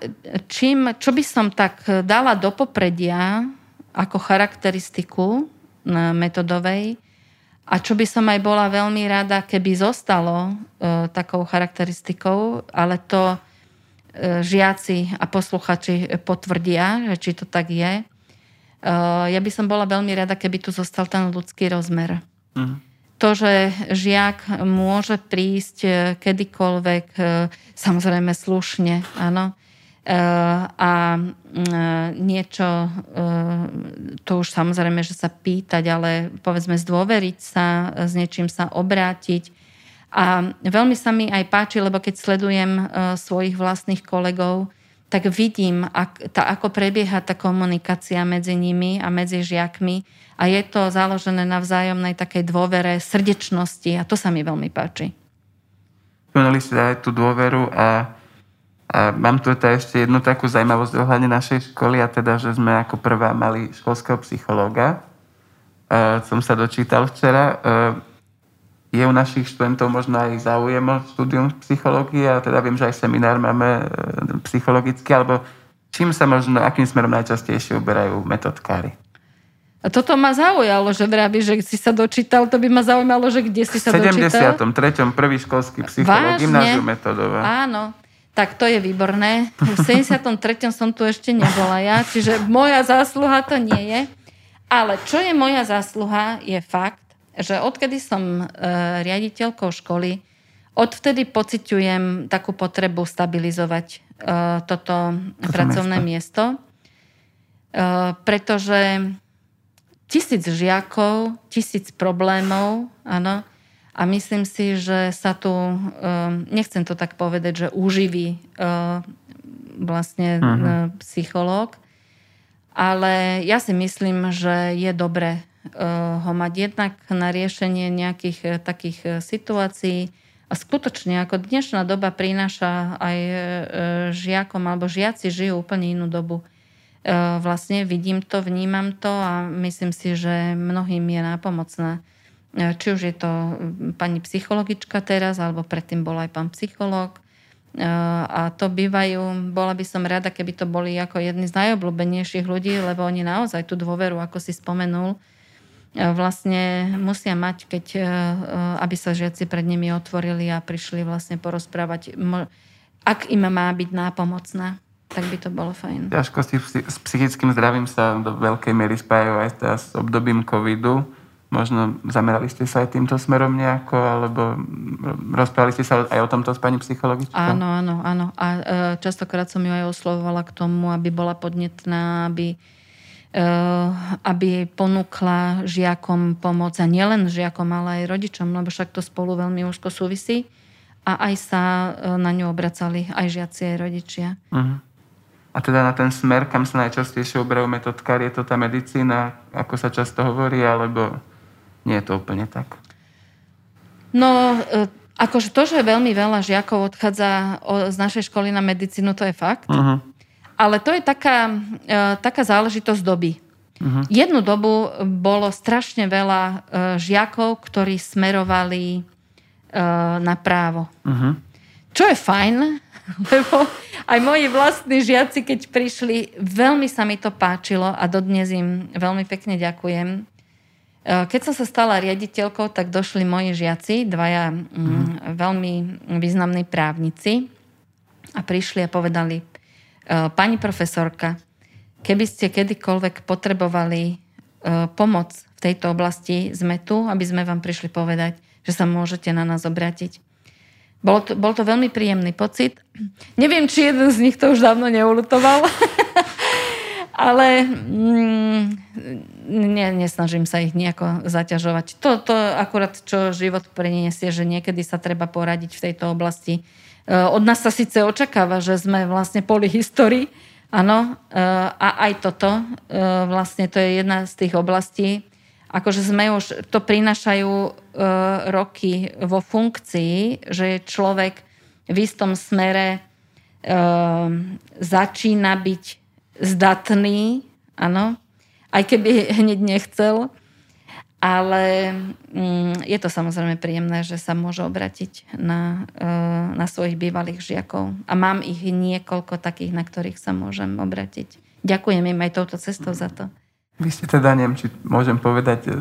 čo by som tak dala do popredia ako charakteristiku metodovej a čo by som aj bola veľmi rada, keby zostalo takou charakteristikou, ale to žiaci a posluchači potvrdia, že či to tak je. Ja by som bola veľmi rada, keby tu zostal ten ľudský rozmer. Uh-huh. To, že žiak môže prísť kedykoľvek, samozrejme slušne, áno, a niečo, to už samozrejme, že sa pýtať, ale povedzme zdôveriť sa, s niečím sa obrátiť. A veľmi sa mi aj páči, lebo keď sledujem svojich vlastných kolegov, tak vidím, ako prebieha tá komunikácia medzi nimi a medzi žiakmi a je to založené na vzájomnej takej dôvere, srdečnosti a to sa mi veľmi páči. Spomenuli ste aj tú dôveru a mám tu ešte jednu takú zaujímavosť ohľadne našej školy a teda, že sme ako prvá mali školského psychológa. Som sa dočítal včera. Je u našich študentov možno aj záujem o štúdium psychológie a teda viem, že aj seminár máme psychologický, alebo čím sa možno, akým smerom najčastejšie uberajú metodkári? A toto ma zaujalo, že vraví, že si sa dočítal, to by ma zaujímalo, že kde si sa dočítal? V 73. prvý školský psychológ, gymnázium metodové. Áno, tak to je výborné. V 73. som tu ešte nebola ja, čiže moja zásluha to nie je. Ale čo je moja zásluha, je fakt, že odkedy som riaditeľkou školy, odvtedy pociťujem takú potrebu stabilizovať toto pracovné miesto. Pretože 1000 žiakov, 1000 problémov, áno, a myslím si, že sa tu, nechcem to tak povedať, že uživí vlastne psychológ, ale ja si myslím, že je dobré ho mať jednak na riešenie nejakých takých situácií. A skutočne, ako dnešná doba prináša aj žiakom, alebo žiaci žijú úplne inú dobu. Vlastne vidím to, vnímam to a myslím si, že mnohým je nápomocná. Či už je to pani psychologička teraz, alebo predtým bol aj pán psychológ. A to bývajú, bola by som rada, keby to boli ako jedni z najobľúbenejších ľudí, lebo oni naozaj tú dôveru, ako si spomenul, vlastne musia mať, keď, aby sa žiaci pred nimi otvorili a prišli vlastne porozprávať. Ak im má byť nápomocná, tak by to bolo fajn. Ťažkosti s psychickým zdravím sa do veľkej miery spájajú aj teraz s obdobím covidu. Možno zamerali ste sa aj týmto smerom nejako, alebo rozprávali ste sa aj o tomto s pani psychologičkou? Áno. A častokrát som ju aj oslovovala k tomu, aby bola podnetná, aby ponúkla žiakom pomoc a nielen žiakom, ale aj rodičom, lebo však to spolu veľmi úzko súvisí a aj sa na ňu obracali aj žiaci, aj rodičia. Uh-huh. A teda na ten smer, kam sa najčastejšie oberajú metodkári, je to tá medicína, ako sa často hovorí, alebo nie je to úplne tak? No, akože to, že veľmi veľa žiakov odchádza z našej školy na medicínu, to je fakt. Uh-huh. Ale to je taká záležitosť doby. Uh-huh. Jednu dobu bolo strašne veľa žiakov, ktorí smerovali na právo. Uh-huh. Čo je fajn, lebo aj moji vlastní žiaci, keď prišli, veľmi sa mi to páčilo a dodnes im veľmi pekne ďakujem. Keď som sa stala riaditeľkou, tak došli moji žiaci, dvaja veľmi významní právnici a prišli a povedali: pani profesorka, keby ste kedykoľvek potrebovali pomoc v tejto oblasti, sme tu, aby sme vám prišli povedať, že sa môžete na nás obrátiť. Bol to veľmi príjemný pocit. Neviem, či jeden z nich to už dávno neulutoval, ale nesnažím sa ich nejako zaťažovať. To akurát, čo život priniesie, že niekedy sa treba poradiť v tejto oblasti. Od nás sa síce očakáva, že sme vlastne polyhistórii, áno, a aj toto, vlastne to je jedna z tých oblastí, akože sme už, to prinášajú roky vo funkcii, že je človek v istom smere začína byť zdatný, áno, aj keby hneď nechcel, ale je to samozrejme príjemné, že sa môže obrátiť na svojich bývalých žiakov. A mám ich niekoľko takých, na ktorých sa môžem obrátiť. Ďakujem im aj touto cestou za to. Vy ste teda, neviem, či môžem povedať,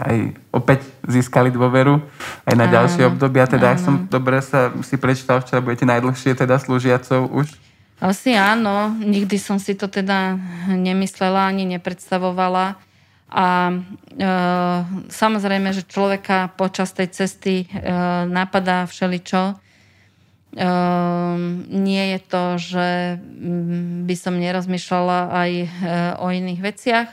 aj opäť získali dôveru aj na ďalšie obdobia. Teda, ak som dobre sa si prečítal, včera budete najdlhšie teda slúžiacou už. Asi áno. Nikdy som si to teda nemyslela ani nepredstavovala. A samozrejme, že človeka počas tej cesty napadá všeličo. Nie je to, že by som nerozmýšľala aj o iných veciach,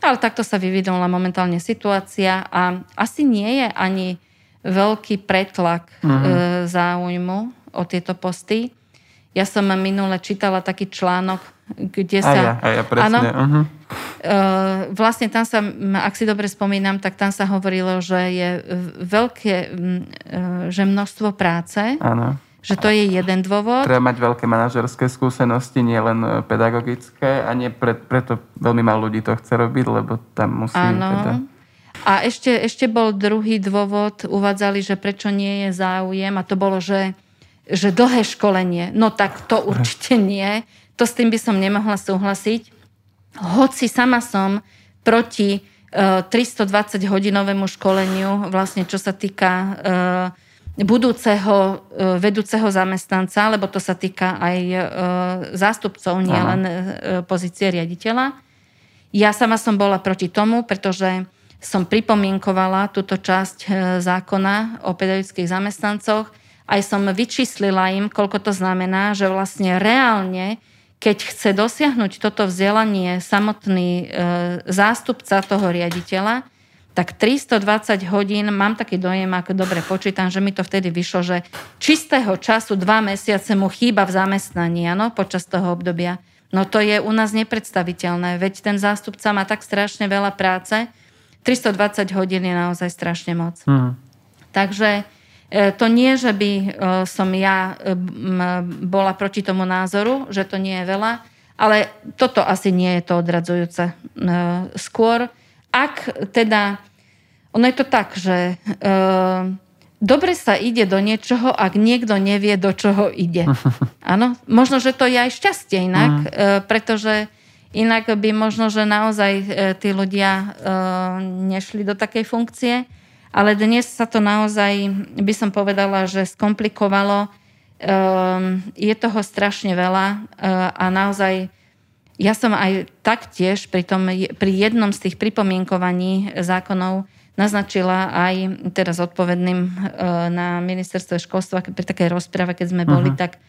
ale takto sa vyvinula momentálne situácia a asi nie je ani veľký pretlak záujmu o tieto posty. Ja som minule čítala taký článok, kde sa... Aj ja presne. Áno, vlastne tam sa, ak si dobre spomínam, tak tam sa hovorilo, že je veľké, že množstvo práce. Áno. Že to je jeden dôvod. Treba mať veľké manažerské skúsenosti, nielen pedagogické, a nie preto veľmi málo ľudí to chce robiť, lebo tam musí... Áno. Teda... A ešte bol druhý dôvod, uvádzali, že prečo nie je záujem, a to bolo, že dlhé školenie. No tak to určite nie. To s tým by som nemohla súhlasiť. Hoci sama som proti 320-hodinovému školeniu, vlastne čo sa týka budúceho vedúceho zamestnanca, lebo to sa týka aj zástupcov, nielen pozície riaditeľa. Ja sama som bola proti tomu, pretože som pripomienkovala túto časť zákona o pedagogických zamestnancoch. Aj som vyčíslila im, koľko to znamená, že vlastne reálne, keď chce dosiahnuť toto vzdelanie samotný zástupca toho riaditeľa, tak 320 hodín, mám taký dojem, ako dobre počítam, že mi to vtedy vyšlo, že čistého času 2 mesiace mu chýba v zamestnaní, ano, počas toho obdobia. No to je u nás nepredstaviteľné, veď ten zástupca má tak strašne veľa práce, 320 hodín je naozaj strašne moc. Mm. Takže to nie, že by som ja bola proti tomu názoru, že to nie je veľa, ale toto asi nie je to odradzujúce. Skôr ak teda, ono je to tak, že dobre sa ide do niečoho, ak niekto nevie, do čoho ide. Áno, možno, že to je aj šťastie inak, pretože inak by možno, že naozaj tí ľudia nešli do takej funkcie, ale dnes sa to naozaj, by som povedala, že skomplikovalo. Je toho strašne veľa a naozaj ja som aj taktiež pri jednom z tých pripomienkovaní zákonov naznačila aj teraz odpovedným na ministerstve školstva, pri takej rozprave, keď sme boli, tak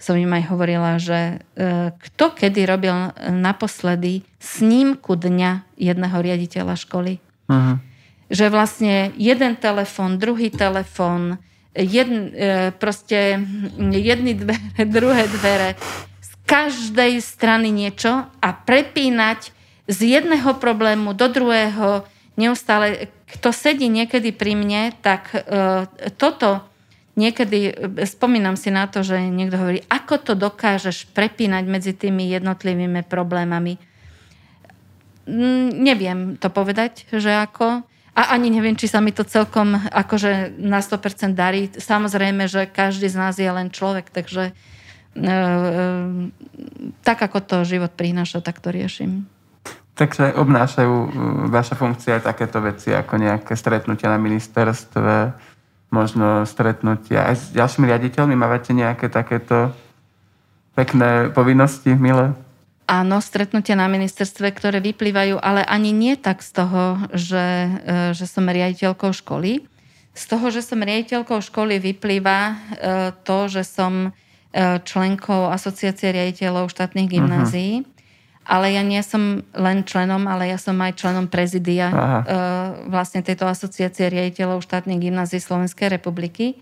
som im aj hovorila, že kto kedy robil naposledy snímku dňa jedného riaditeľa školy. Aha. Že vlastne jeden telefon, druhý telefon, jedny dvere, druhé dvere, každej strany niečo a prepínať z jedného problému do druhého neustále. Kto sedí niekedy pri mne, tak toto niekedy, spomínam si na to, že niekto hovorí, ako to dokážeš prepínať medzi tými jednotlivými problémami. Neviem to povedať, že ako. A ani neviem, či sa mi to celkom akože na 100% darí. Samozrejme, že každý z nás je len človek, takže tak ako to život prináša, tak to riešim. Takže obnášajú vaša funkcia takéto veci ako nejaké stretnutia na ministerstve, možno stretnutia aj s ďalšími riaditeľmi? Máte nejaké takéto pekné povinnosti, milé? Áno, stretnutia na ministerstve, ktoré vyplývajú, ale ani nie tak z toho, že som riaditeľkou školy. Z toho, že som riaditeľkou školy, vyplýva to, že som členkou Asociácie riaditeľov štátnych gymnázií. Ale ja nie som len členom, ale ja som aj členom prezidia vlastne tejto Asociácie riaditeľov štátnych gymnázií Slovenskej republiky.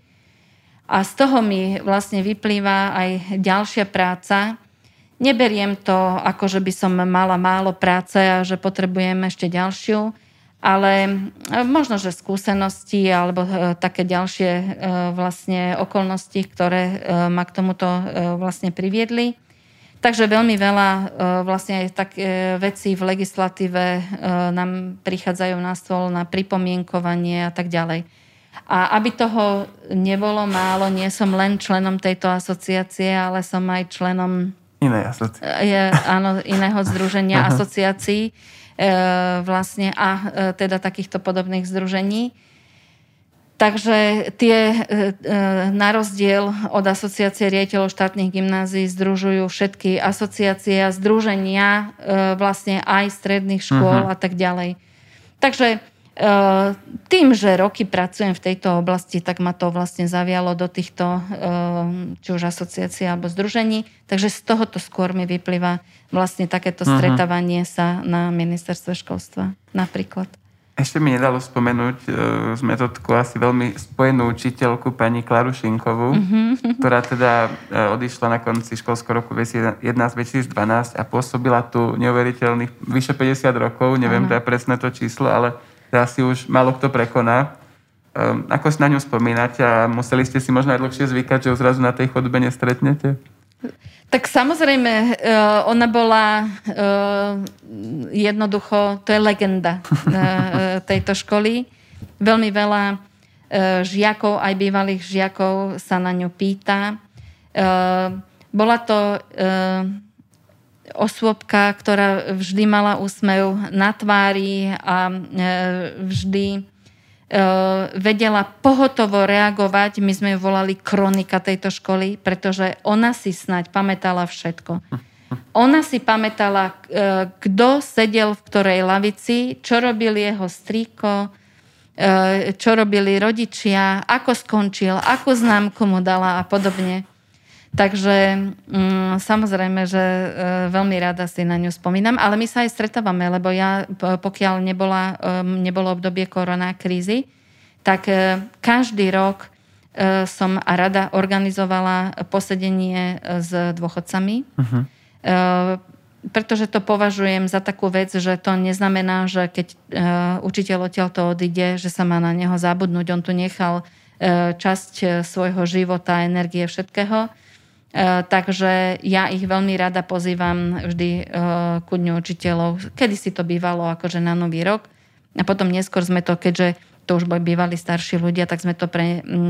A z toho mi vlastne vyplýva aj ďalšia práca. Neberiem to, ako že by som mala málo práce a že potrebujem ešte ďalšiu, ale možno, že skúsenosti alebo také ďalšie vlastne okolnosti, ktoré ma k tomuto vlastne priviedli. Takže veľmi veľa vlastne aj také vecí v legislatíve nám prichádzajú na stôl na pripomienkovanie a tak ďalej. A aby toho nebolo málo, nie som len členom tejto asociácie, ale som aj členom iného združenia asociácií. Vlastne a teda takýchto podobných združení. Takže tie na rozdiel od Asociácie riaditeľov štátnych gymnázií združujú všetky asociácie a združenia vlastne aj stredných škôl a tak ďalej. Takže tým, že roky pracujem v tejto oblasti, tak ma to vlastne zavialo do týchto či už asociácií alebo združení. Takže z tohoto skôr mi vyplýva vlastne takéto stretávanie sa na ministerstve školstva napríklad. Ešte mi nedalo spomenúť z metodku asi veľmi spojenú učiteľku pani Klaru Šinkovú, ktorá teda odišla na konci školského roku 2011-2012 a pôsobila tu neuveriteľných vyše 50 rokov, neviem teda presné to číslo, ale teda si už málo kto prekoná. Ako si na ňu spomínať a museli ste si možno aj dlhšie zvykať, že ju zrazu na tej chodbe nestretnete? Tak samozrejme, ona bola jednoducho, to je legenda tejto školy. Veľmi veľa žiakov, aj bývalých žiakov sa na ňu pýta. Bola to osôbka, ktorá vždy mala úsmev na tvári a vždy vedela pohotovo reagovať. My sme ju volali kronika tejto školy, pretože ona si snáď pamätala všetko. Ona si pamätala, kto sedel v ktorej lavici, čo robil jeho strýko, čo robili rodičia, ako skončil, akú známku mu dala a podobne. Takže samozrejme, že veľmi rada si na ňu spomínam, ale my sa aj stretávame, lebo ja, pokiaľ nebolo obdobie korona krízy, tak každý rok som rada organizovala posedenie s dôchodcami, pretože to považujem za takú vec, že to neznamená, že keď učiteľ odtiaľto odíde, že sa má na neho zabudnúť. On tu nechal časť svojho života, energie, všetkého. Takže ja ich veľmi rada pozývam vždy ku dňu učiteľov. Kedy si to bývalo akože na Nový rok. A potom neskôr sme to, keďže to už bývali starší ľudia, tak sme to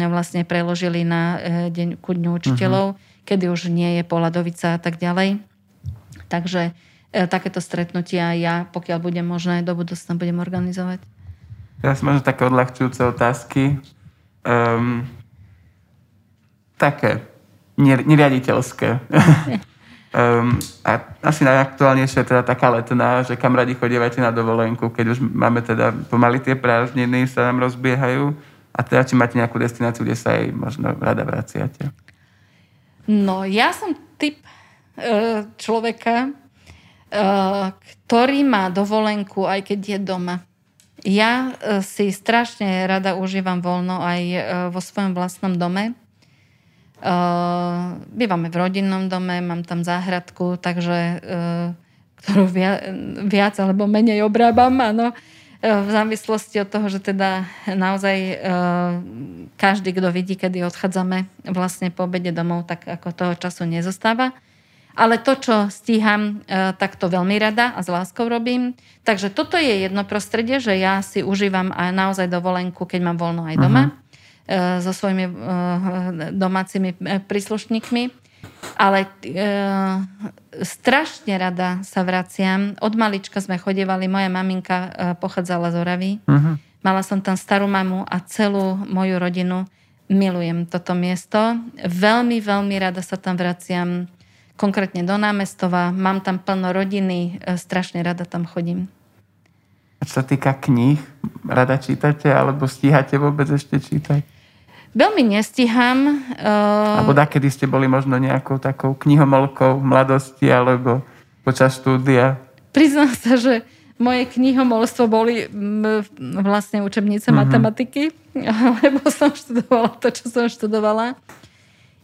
vlastne preložili na deň ku dňu učiteľov, kedy už nie je Poladovica a tak ďalej. Takže takéto stretnutia ja, pokiaľ bude možné, do budúcna budem organizovať. Teraz možno také odľahčujúce otázky. Také neriaditeľské. A asi najaktuálnejšia je teda taká letná, že kam radi chodievate na dovolenku, keď už máme teda pomaly tie prázdniny, sa nám rozbiehajú a teda či máte nejakú destináciu, kde sa aj možno rada vraciate? No, ja som typ človeka, ktorý má dovolenku, aj keď je doma. Ja si strašne rada užívam voľno aj vo svojom vlastnom dome. Bývame v rodinnom dome, mám tam záhradku, takže ktorú viac alebo menej obrábam, áno, v závislosti od toho, že teda naozaj každý, kto vidí, kedy odchádzame vlastne po obede domov, tak ako toho času nezostáva. Ale to, čo stíham, tak to veľmi rada a s láskou robím. Takže toto je jedno prostredie, že ja si užívam aj naozaj dovolenku, keď mám voľno aj doma. So svojimi domácimi príslušníkmi, ale strašne rada sa vraciam. Od malička sme chodievali, moja maminka pochádzala z Oravy. Mala som tam starú mamu a celú moju rodinu. Milujem toto miesto. Veľmi, veľmi rada sa tam vraciam, konkrétne do Námestova. Mám tam plno rodiny, strašne rada tam chodím. A čo sa týka kníh, rada čítate alebo stíhate vôbec ešte čítať? Veľmi nestíham. Alebo kedy ste boli možno nejakou takou knihomolkou v mladosti alebo počas štúdia? Priznám sa, že moje knihomolstvo boli vlastne učebnice matematiky, lebo som študovala to, čo som študovala.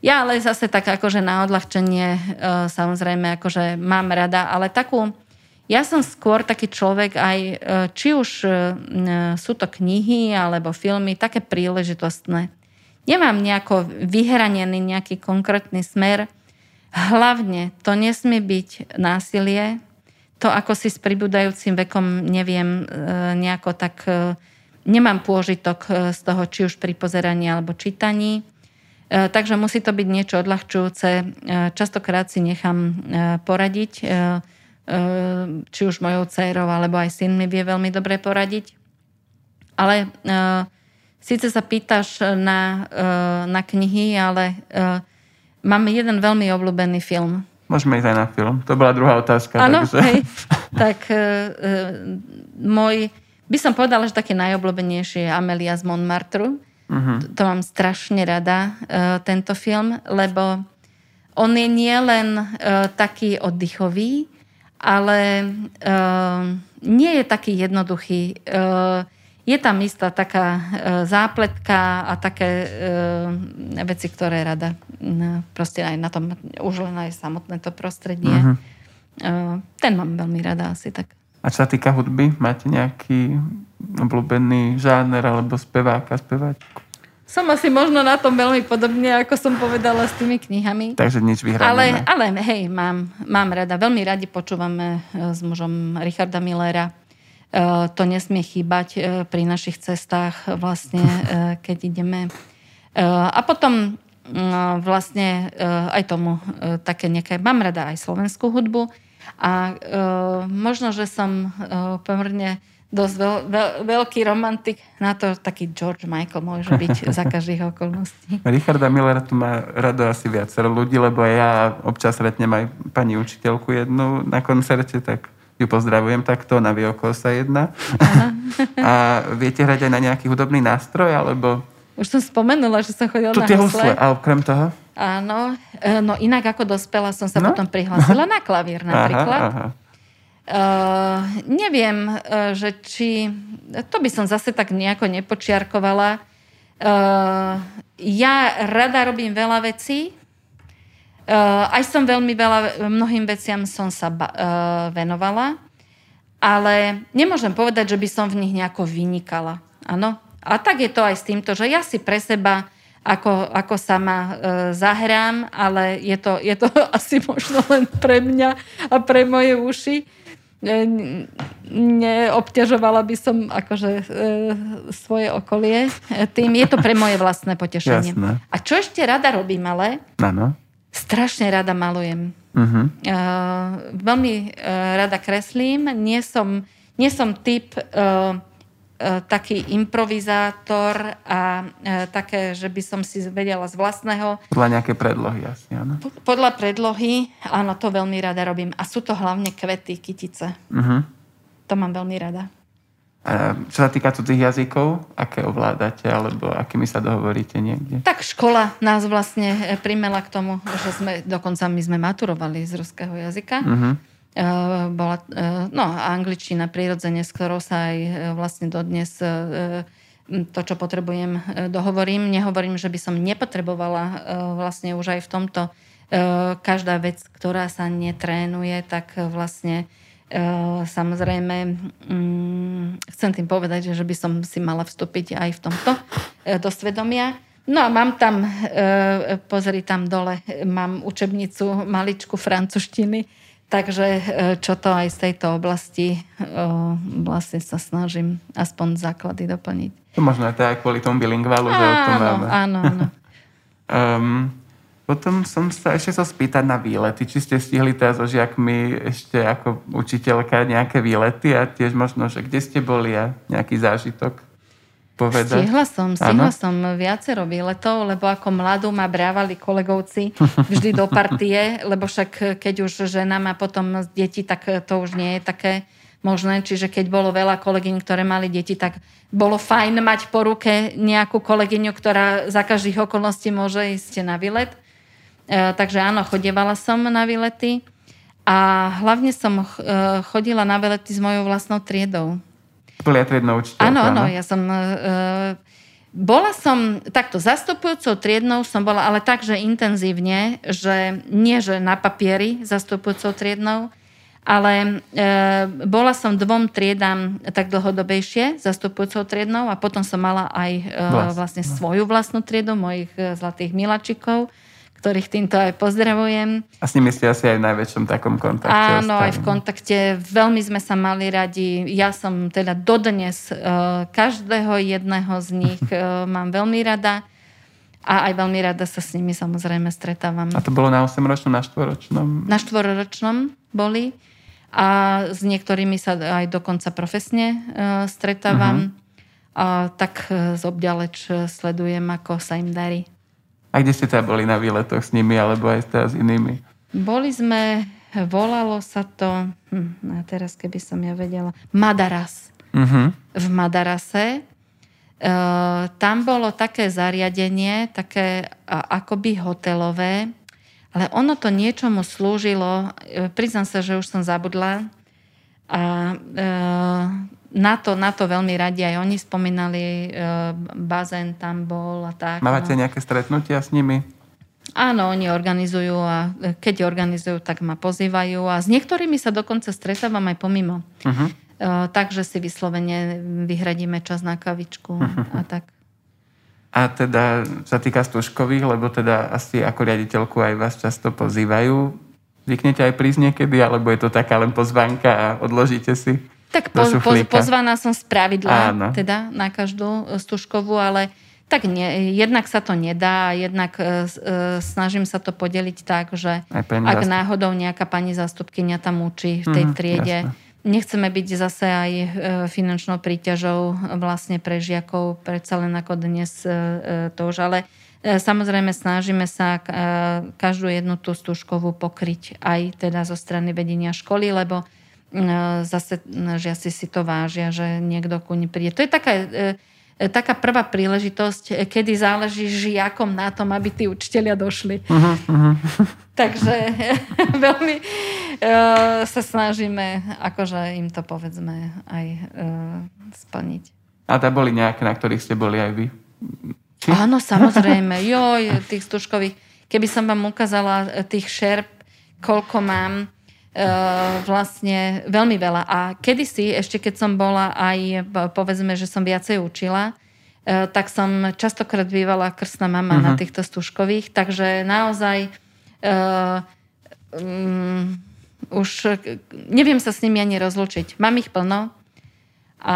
Ja ale zase tak akože na odľahčenie, samozrejme akože mám rada, ale takú... Ja som skôr taký človek aj, či už sú to knihy alebo filmy, také príležitostné. Nemám nejako vyhranený nejaký konkrétny smer. Hlavne to nesmie byť násilie. To, ako si s pribúdajúcim vekom neviem nejako tak... Nemám pôžitok z toho, či už pri pozeraní alebo čítaní. Takže musí to byť niečo odľahčujúce. Častokrát si nechám poradiť, či už mojou dcérou, alebo aj syn mi vie veľmi dobre poradiť. Ale síce sa pýtaš na knihy, ale mám jeden veľmi obľúbený film. Môžeme ísť aj na film. To bola druhá otázka. Áno, takže... hej. Tak môj, by som povedala, že také najobľúbenejšie je Amélia z Montmartru. To mám strašne rada, tento film, lebo on je nielen taký oddychový, ale nie je taký jednoduchý. Je tam istá taká zápletka a také veci, ktoré rada. Proste aj na tom, už len aj samotné to prostredie. Ten mám veľmi rada asi tak. A čo sa týka hudby? Máte nejaký obľúbený žáner alebo speváka, speváčku? Som asi možno na tom veľmi podobne, ako som povedala s tými knihami. Takže nič vyhrané. Ale hej, mám rada. Veľmi radi počúvame s mužom Richarda Millera. To nesmie chýbať pri našich cestách, vlastne, keď ideme. A potom vlastne aj tomu také nejaké... Mám rada aj slovenskú hudbu. A možno, že som pomerne... dosť veľký romantik. Na to taký George Michael môže byť za každých okolností. Richarda Millera tu má rado asi viacero ľudí, lebo ja občas stretnem aj pani učiteľku jednu na koncerte, tak ju pozdravujem takto, na Vioko sa jedná. A viete hrať aj na nejaký hudobný nástroj, alebo... Už som spomenula, že som chodila na husle. A okrem toho? Áno. No inak ako dospela som sa potom prihlásila na klavír napríklad. Aha. Neviem, že či... To by som zase tak nejako nepočiarkovala. Ja rada robím veľa vecí. Aj som mnohým veciam som sa venovala. Ale nemôžem povedať, že by som v nich nejako vynikala. Áno. A tak je to aj s týmto, že ja si pre seba ako sama zahrám, ale je to asi možno len pre mňa a pre moje uši. Neobťažovala by som akože svoje okolie tým. Je to pre moje vlastné potešenie. Jasné. A čo ešte rada robím ale? Áno. Strašne rada malujem. Uh-huh. Veľmi rada kreslím. Nie som typ taký improvizátor a také, že by som si vedela z vlastného. Podľa nejaké predlohy, jasne, áno? Podľa predlohy, áno, to veľmi rada robím. A sú to hlavne kvety, kytice. Uh-huh. To mám veľmi rada. A čo sa týka cudzých jazykov, aké ovládate, alebo akými sa dohovoríte niekde? Tak škola nás vlastne primela k tomu, že my sme maturovali z ruského jazyka. Uh-huh. A angličtina prirodzene, s ktorou sa aj vlastne dodnes to, čo potrebujem, dohovorím. Nehovorím, že by som nepotrebovala vlastne už aj v tomto. Každá vec, ktorá sa netrénuje, tak vlastne samozrejme chcem tým povedať, že by som si mala vstúpiť aj v tomto do svedomia. No a mám tam, pozri tam dole, mám učebnicu maličku francúzštiny. Takže čo to aj z tejto oblasti vlastne sa snažím aspoň základy doplniť. To možno aj kvôli tomu bilingválu, že o tom máme. Áno. Potom som sa ešte chcel spýtať na výlety. Či ste stihli teraz so žiakmi ešte ako učiteľka nejaké výlety a tiež možno, že kde ste boli a nejaký zážitok povedať? Stihla som viacero výletov, lebo ako mladú ma brávali kolegovci vždy do partie, lebo však keď už žena má potom deti, tak to už nie je také možné. Čiže keď bolo veľa kolegyň, ktoré mali deti, tak bolo fajn mať po ruke nejakú kolegyňu, ktorá za každých okolností môže ísť na výlet. Takže áno, chodievala som na výlety a hlavne som chodila na výlety s mojou vlastnou triedou. Poliatriednou učiteľka. Áno, ja som... bola som takto zastupujúcou triednou, som bola ale tak, že intenzívne, že nie, že na papieri zastupujúcou triednou, ale bola som dvom triedám tak dlhodobejšie zastupujúcou triednou a potom som mala aj vlastne svoju vlastnú triedu, mojich zlatých miláčikov, ktorých týmto aj pozdravujem. A s nimi ste asi aj v najväčšom takom kontakte. Áno, aj v kontakte. Veľmi sme sa mali radi. Ja som teda dodnes každého jedného z nich mám veľmi rada. A aj veľmi rada sa s nimi samozrejme stretávam. A to bolo na 8-ročnom, na 4-ročnom? Na 4-ročnom boli. A s niektorými sa aj dokonca profesne stretávam. Uh-huh. A tak zobďaleč sledujem, ako sa im darí. A kde ste teda boli na výletoch s nimi, alebo aj teda s inými? Boli sme, volalo sa to, a teraz keby som ja vedela, Madaras. Uh-huh. V Madarase. Tam bolo také zariadenie, také akoby hotelové, ale ono to niečomu slúžilo, priznám sa, že už som zabudla a na to veľmi radi aj oni spomínali, bazén tam bol a tak. Máte nejaké stretnutia s nimi? Áno, oni organizujú a keď organizujú, tak ma pozývajú a s niektorými sa dokonca stretávam aj pomimo. Uh-huh. Takže si vyslovene vyhradíme čas na kavičku a tak. A teda sa týka stužkových, lebo teda asi ako riaditeľku aj vás často pozývajú. Zvyknete aj prísť niekedy, alebo je to taká len pozvánka a odložíte si? Tak pozvaná som spravidla, teda na každú stužkovú, ale tak nie, jednak sa to nedá, jednak snažím sa to podeliť tak, že ak náhodou nejaká pani zástupkyňa tam učí v tej triede, Nechceme byť zase aj finančnou príťažou vlastne pre žiakov, predsa len ako dnes to už, ale samozrejme snažíme sa každú jednu tú stúžkovú pokryť aj teda zo strany vedenia školy, lebo zase žiaci si to vážia, že niekto ku nim príde. To je taká prvá príležitosť, kedy záleží žiakom na tom, aby tí učitelia došli. Takže veľmi sa snažíme, akože im to povedzme aj splniť. A tam boli nejaké, na ktorých ste boli aj vy? Či? Áno, samozrejme. Joj, tých stužkových. Keby som vám ukázala tých šerp, koľko mám, vlastne veľmi veľa. A kedysi, ešte keď som bola aj, povedzme, že som viacej učila, tak som častokrát bývala krstná mama na týchto stužkových, takže naozaj už neviem sa s nimi ani rozlúčiť. Mám ich plno a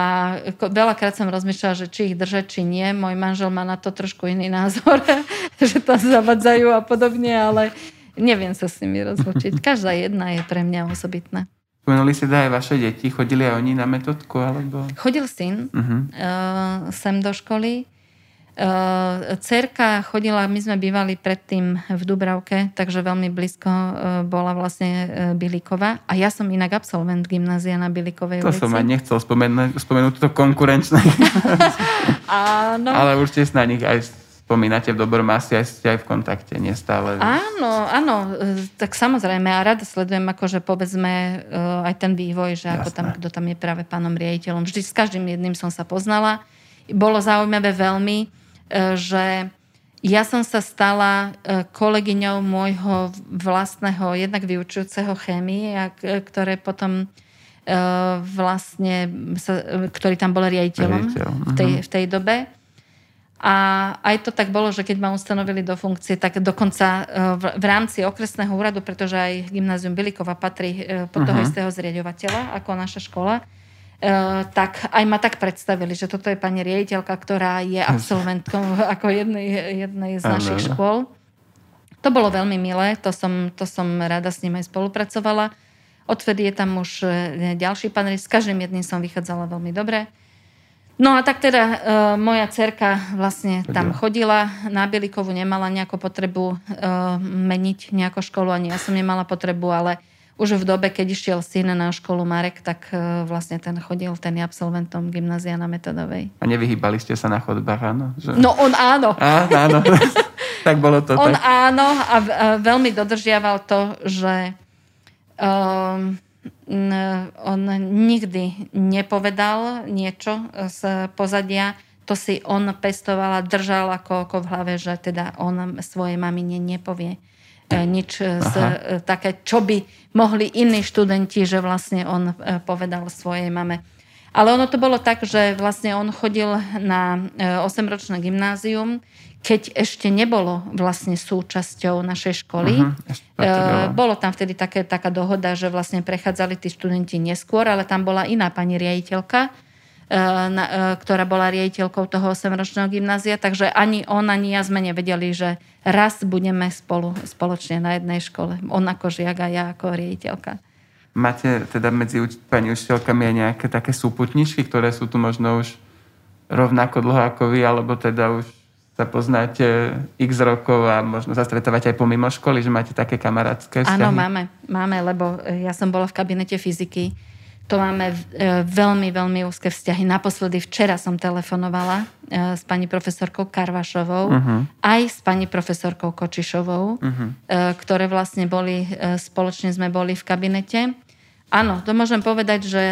veľakrát som rozmýšľala, že či ich držať, či nie. Môj manžel má na to trošku iný názor, že tam zavadzajú a podobne, ale neviem sa s nimi rozlučiť. Každá jedna je pre mňa osobitná. Spomenuli ste aj vaše deti. Chodili aj oni na metodku? Alebo... Chodil syn sem do školy. Cerka chodila, my sme bývali predtým v Dubravke, takže veľmi blízko bola vlastne Bilíková. A ja som inak absolvent gymnázia na Bilíkovej ulici. To som aj nechcel spomenúť túto konkurenčné. Áno. Ale určite na nich aj... Spomínate v dobrom, asi aj ste aj v kontakte, nestále. Áno, tak samozrejme a rada sledujem akože povedzme aj ten vývoj, že ako tam, kto tam je práve pánom riaditeľom. Vždy s každým jedným som sa poznala. Bolo zaujímavé veľmi, že ja som sa stala kolegyňou môjho vlastného jednak vyučujúceho chémii, ktoré potom vlastne, ktorý tam bol riaditeľom v tej dobe. A aj to tak bolo, že keď ma ustanovili do funkcie, tak dokonca v rámci okresného úradu, pretože aj gymnázium Bilíkova patrí pod toho istého zriaďovateľa ako naša škola, tak aj ma tak predstavili, že toto je pani riaditeľka, ktorá je absolventkou ako jednej z našich škôl. To bolo veľmi milé, to som rada s ním aj spolupracovala. Odvtedy je tam už ďalší panelist, s každým jedným som vychádzala veľmi dobre. No a tak teda moja dcerka vlastne tam chodila. Na Bilíkovu nemala nejakú potrebu meniť nejakú školu, ani ja som nemala potrebu, ale už v dobe, keď išiel syn na školu Marek, tak vlastne ten chodil, ten je absolventom gymnázia na Metodovej. A nevyhýbali ste sa na chodbách, áno? Že... No on áno. Áno, tak bolo to on tak. On áno a veľmi dodržiaval to, že... on nikdy nepovedal niečo z pozadia. To si on pestoval, držal ako v hlave, že teda on svojej mamine nepovie nič také, čo by mohli iní študenti, že vlastne on povedal svojej mame. Ale ono to bolo tak, že vlastne on chodil na 8-ročné gymnázium, keď ešte nebolo vlastne súčasťou našej školy. Bolo tam vtedy taká dohoda, že vlastne prechádzali tí študenti neskôr, ale tam bola iná pani riaditeľka, ktorá bola riaditeľkou toho 8-ročného gymnázia, takže ani on, ani ja sme nevedeli, že raz budeme spoločne na jednej škole. On ako žiak a ja ako riaditeľka. Máte teda medzi pani učiteľkami aj nejaké také súputničky, ktoré sú tu možno už rovnako dlho ako vy, alebo teda už sa poznáte x rokov a možno sa stretávate aj pomimo školy, že máte také kamarátske vzťahy? Áno, máme, lebo ja som bola v kabinete fyziky. To máme veľmi, veľmi úzke vzťahy. Naposledy včera som telefonovala s pani profesorkou Karvašovou, aj s pani profesorkou Kočišovou, ktoré vlastne boli, spoločne sme boli v kabinete. Áno, to môžem povedať, že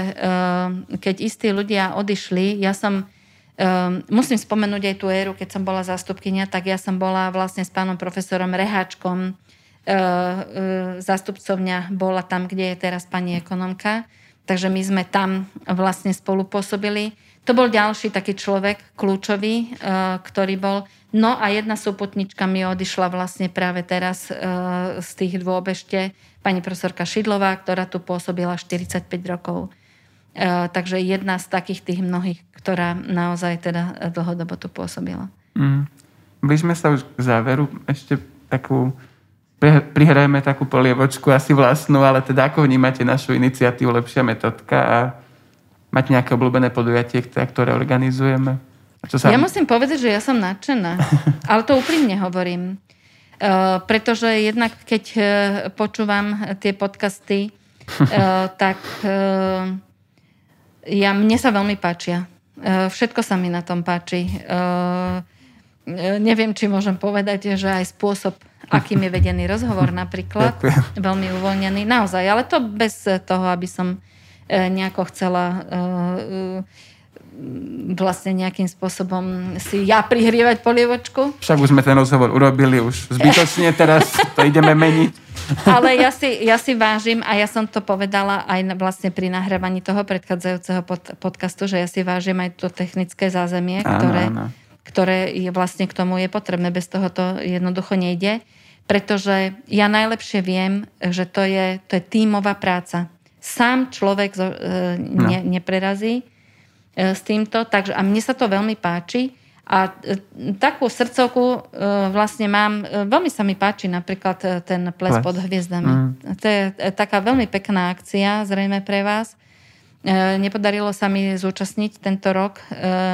keď istí ľudia odišli, ja som... musím spomenúť aj tú éru, keď som bola zástupkynia, tak ja som bola vlastne s pánom profesorom Rehačkom. Zástupcovňa bola tam, kde je teraz pani ekonomka. Takže my sme tam vlastne spolupôsobili. To bol ďalší taký človek, kľúčový, ktorý bol. No a jedna súputnička mi odišla vlastne práve teraz z tých dôb ešte. Pani profesorka Šidlová, ktorá tu pôsobila 45 rokov. Takže jedna z takých tých mnohých, ktorá naozaj teda dlhodobo tu pôsobila. Blížme sa už k záveru. Ešte takú prihrajeme takú polievočku asi vlastnú, ale teda ako vnímate našu iniciatívu Lepšia metodka a mať nejaké obľúbené podujatie, ktoré organizujeme? Ja musím povedať, že ja som nadšená, ale to úprimne hovorím. Pretože jednak, keď počúvam tie podcasty, tak mne sa veľmi páčia. Všetko sa mi na tom páči. Neviem, či môžem povedať, že aj spôsob, akým je vedený rozhovor napríklad, veľmi uvoľnený, naozaj. Ale to bez toho, aby som nejako chcela vlastne nejakým spôsobom si ja prihrievať polievočku. Však už sme ten rozhovor urobili, už zbytočne teraz to ideme meniť. Ale ja si vážim, a ja som to povedala aj vlastne pri nahrávaní toho predchádzajúceho podcastu, že ja si vážim aj to technické zázemie, ktoré je vlastne k tomu je potrebné. Bez toho to jednoducho nejde, pretože ja najlepšie viem, že to je tímová práca. Sám človek neprerazí s týmto, takže a mne sa to veľmi páči a takú srdcovku vlastne mám, veľmi sa mi páči napríklad ten ples pod hviezdami. To je taká veľmi pekná akcia, zrejme pre vás. Nepodarilo sa mi zúčastniť tento rok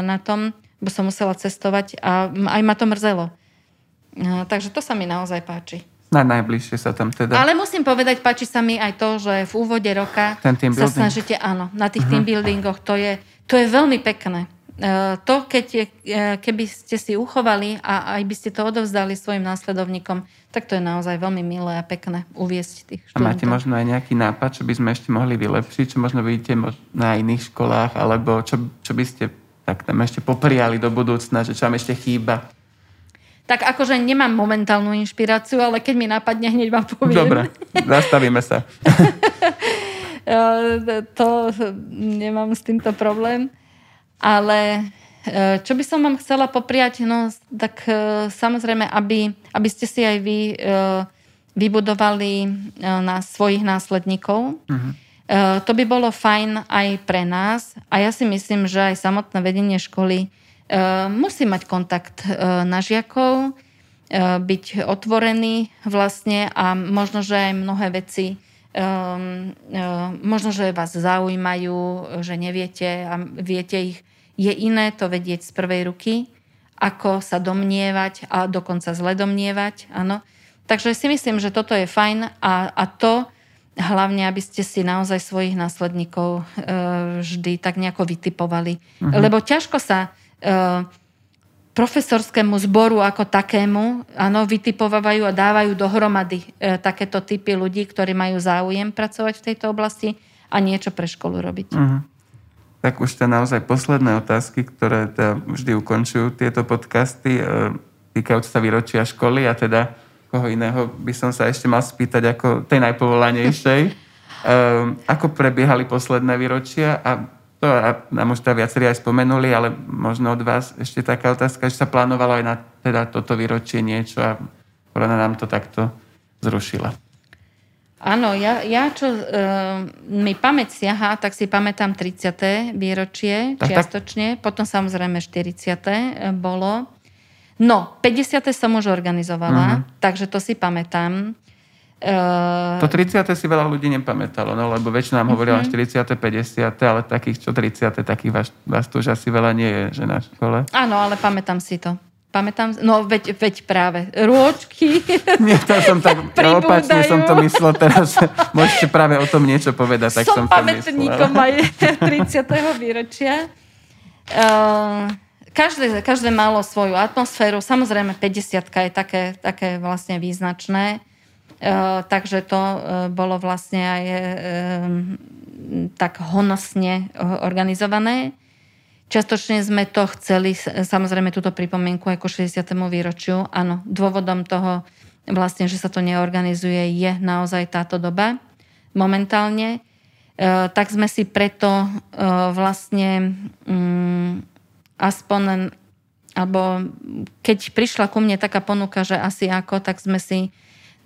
na tom, bo som musela cestovať a aj ma to mrzelo. Takže to sa mi naozaj páči. Na najbližšie sa tam teda... Ale musím povedať, páči sa mi aj to, že v úvode roka sa snažíte, áno, na tých team buildingoch, to je veľmi pekné. Keby ste si uchovali a aj by ste to odovzdali svojim následovníkom, tak to je naozaj veľmi milé a pekné uviesť tých študentov. A máte možno aj nejaký nápad, čo by sme ešte mohli vylepšiť, čo možno vidíte na iných školách, alebo čo by ste tak tam ešte popriali do budúcna, že čo vám ešte chýba? Tak akože nemám momentálnu inšpiráciu, ale keď mi napadne, hneď vám poviem. Dobre, zastavíme sa. To nemám s týmto problém. Ale čo by som vám chcela popriať, no tak samozrejme, aby ste si aj vy vybudovali na svojich následníkov. To by bolo fajn aj pre nás. A ja si myslím, že aj samotné vedenie školy musí mať kontakt na žiakov, byť otvorený vlastne a možno, že aj mnohé veci možno, že vás zaujímajú, že neviete a viete ich. Je iné to vedieť z prvej ruky, ako sa domnievať a dokonca zle domnievať. Áno. Takže si myslím, že toto je fajn a to hlavne, aby ste si naozaj svojich následníkov vždy tak nejako vytipovali. Lebo ťažko sa profesorskému zboru ako takému, áno, vytipovávajú a dávajú dohromady takéto typy ľudí, ktorí majú záujem pracovať v tejto oblasti a niečo pre školu robiť. Tak už to naozaj posledné otázky, ktoré vždy ukončujú tieto podcasty, týkajúce sa výročia školy a teda koho iného by som sa ešte mal spýtať ako tej najpovolanejšej. Ako prebiehali posledné výročia a to nám už to viacerí aj spomenuli, ale možno od vás ešte taká otázka, že sa plánovalo aj na teda toto výročie niečo a korona nám to takto zrušila. Áno, ja čo mi pamäť siaha, tak si pamätám 30. výročie čiastočne, potom samozrejme 40. bolo. No, 50. som už organizovala, takže to si pamätám. To 30. si veľa ľudí nepamätalo, no, lebo väčšina nám hovorila 40., 50., ale takých, čo 30., takých vás tu už asi veľa nie je, že na škole. Áno, ale pamätám si to. Veď práve rôčky. Nie, to som tak opačne som to myslel teraz. Môžete práve o tom niečo povedať, tak som to myslela. Som pamätníkom aj 30. výročia. Každé malo svoju atmosféru. Samozrejme, 50-ka je také vlastne význačné. Takže to bolo vlastne aj tak honosne organizované. Čiastočne sme to chceli, samozrejme túto pripomienku aj ku 60. výročiu. Áno, dôvodom toho vlastne, že sa to neorganizuje, je naozaj táto doba momentálne. Tak sme si preto vlastne aspoň, alebo keď prišla ku mne taká ponuka, že asi ako, tak sme si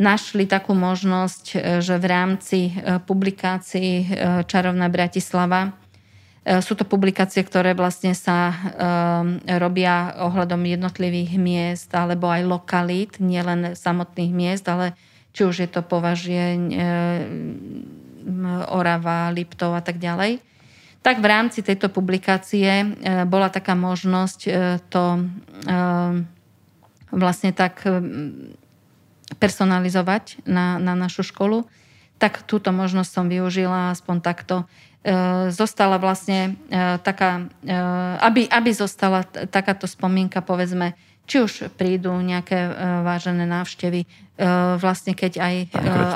našli takú možnosť, že v rámci publikácií Čarovná Bratislava, sú to publikácie, ktoré vlastne sa robia ohľadom jednotlivých miest alebo aj lokalít, nielen samotných miest, ale Či už je to Považieň, Orava, Liptov a tak ďalej. Tak v rámci tejto publikácie bola taká možnosť to vlastne tak personalizovať na našu školu. Tak túto možnosť som využila aspoň takto. Zostala vlastne taká, aby zostala takáto spomienka, povedzme, či už prídu nejaké vážené návštevy, vlastne keď aj,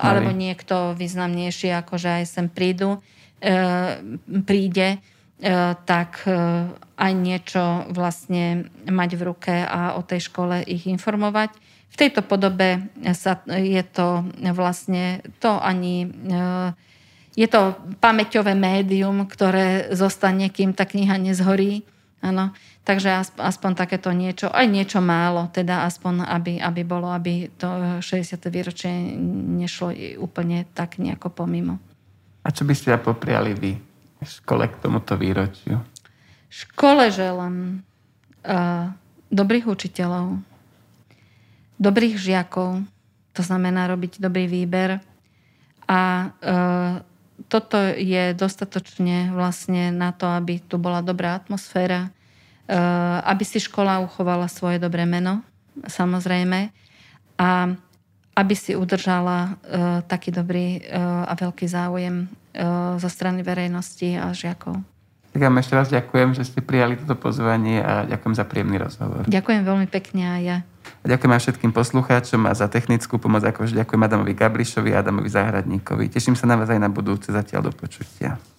alebo niekto významnejší, akože aj sem príde, tak aj niečo vlastne mať v ruke a o tej škole ich informovať. V tejto podobe je to vlastne to ani... Je to pamäťové médium, ktoré zostane, kým tá kniha nezhorí. Áno. Takže aspoň takéto niečo, aj niečo málo, teda aspoň aby bolo, aby to 60. výročie nešlo úplne tak nejako pomimo. A čo by ste popriali vy škole k tomuto výročiu? Škole želám dobrých učiteľov, dobrých žiakov, to znamená robiť dobrý výber a toto je dostatočne vlastne na to, aby tu bola dobrá atmosféra, aby si škola uchovala svoje dobré meno, samozrejme, a aby si udržala taký dobrý a veľký záujem zo strany verejnosti a žiakov. Tak vám ešte raz ďakujem, že ste prijali toto pozvanie a ďakujem za príjemný rozhovor. Ďakujem veľmi pekne aj ja. A ďakujem aj všetkým poslucháčom a za technickú pomoc, akože ďakujem Adamovi Gablišovi a Adamovi Záhradníkovi. Teším sa na vás aj na budúce, zatiaľ do počutia.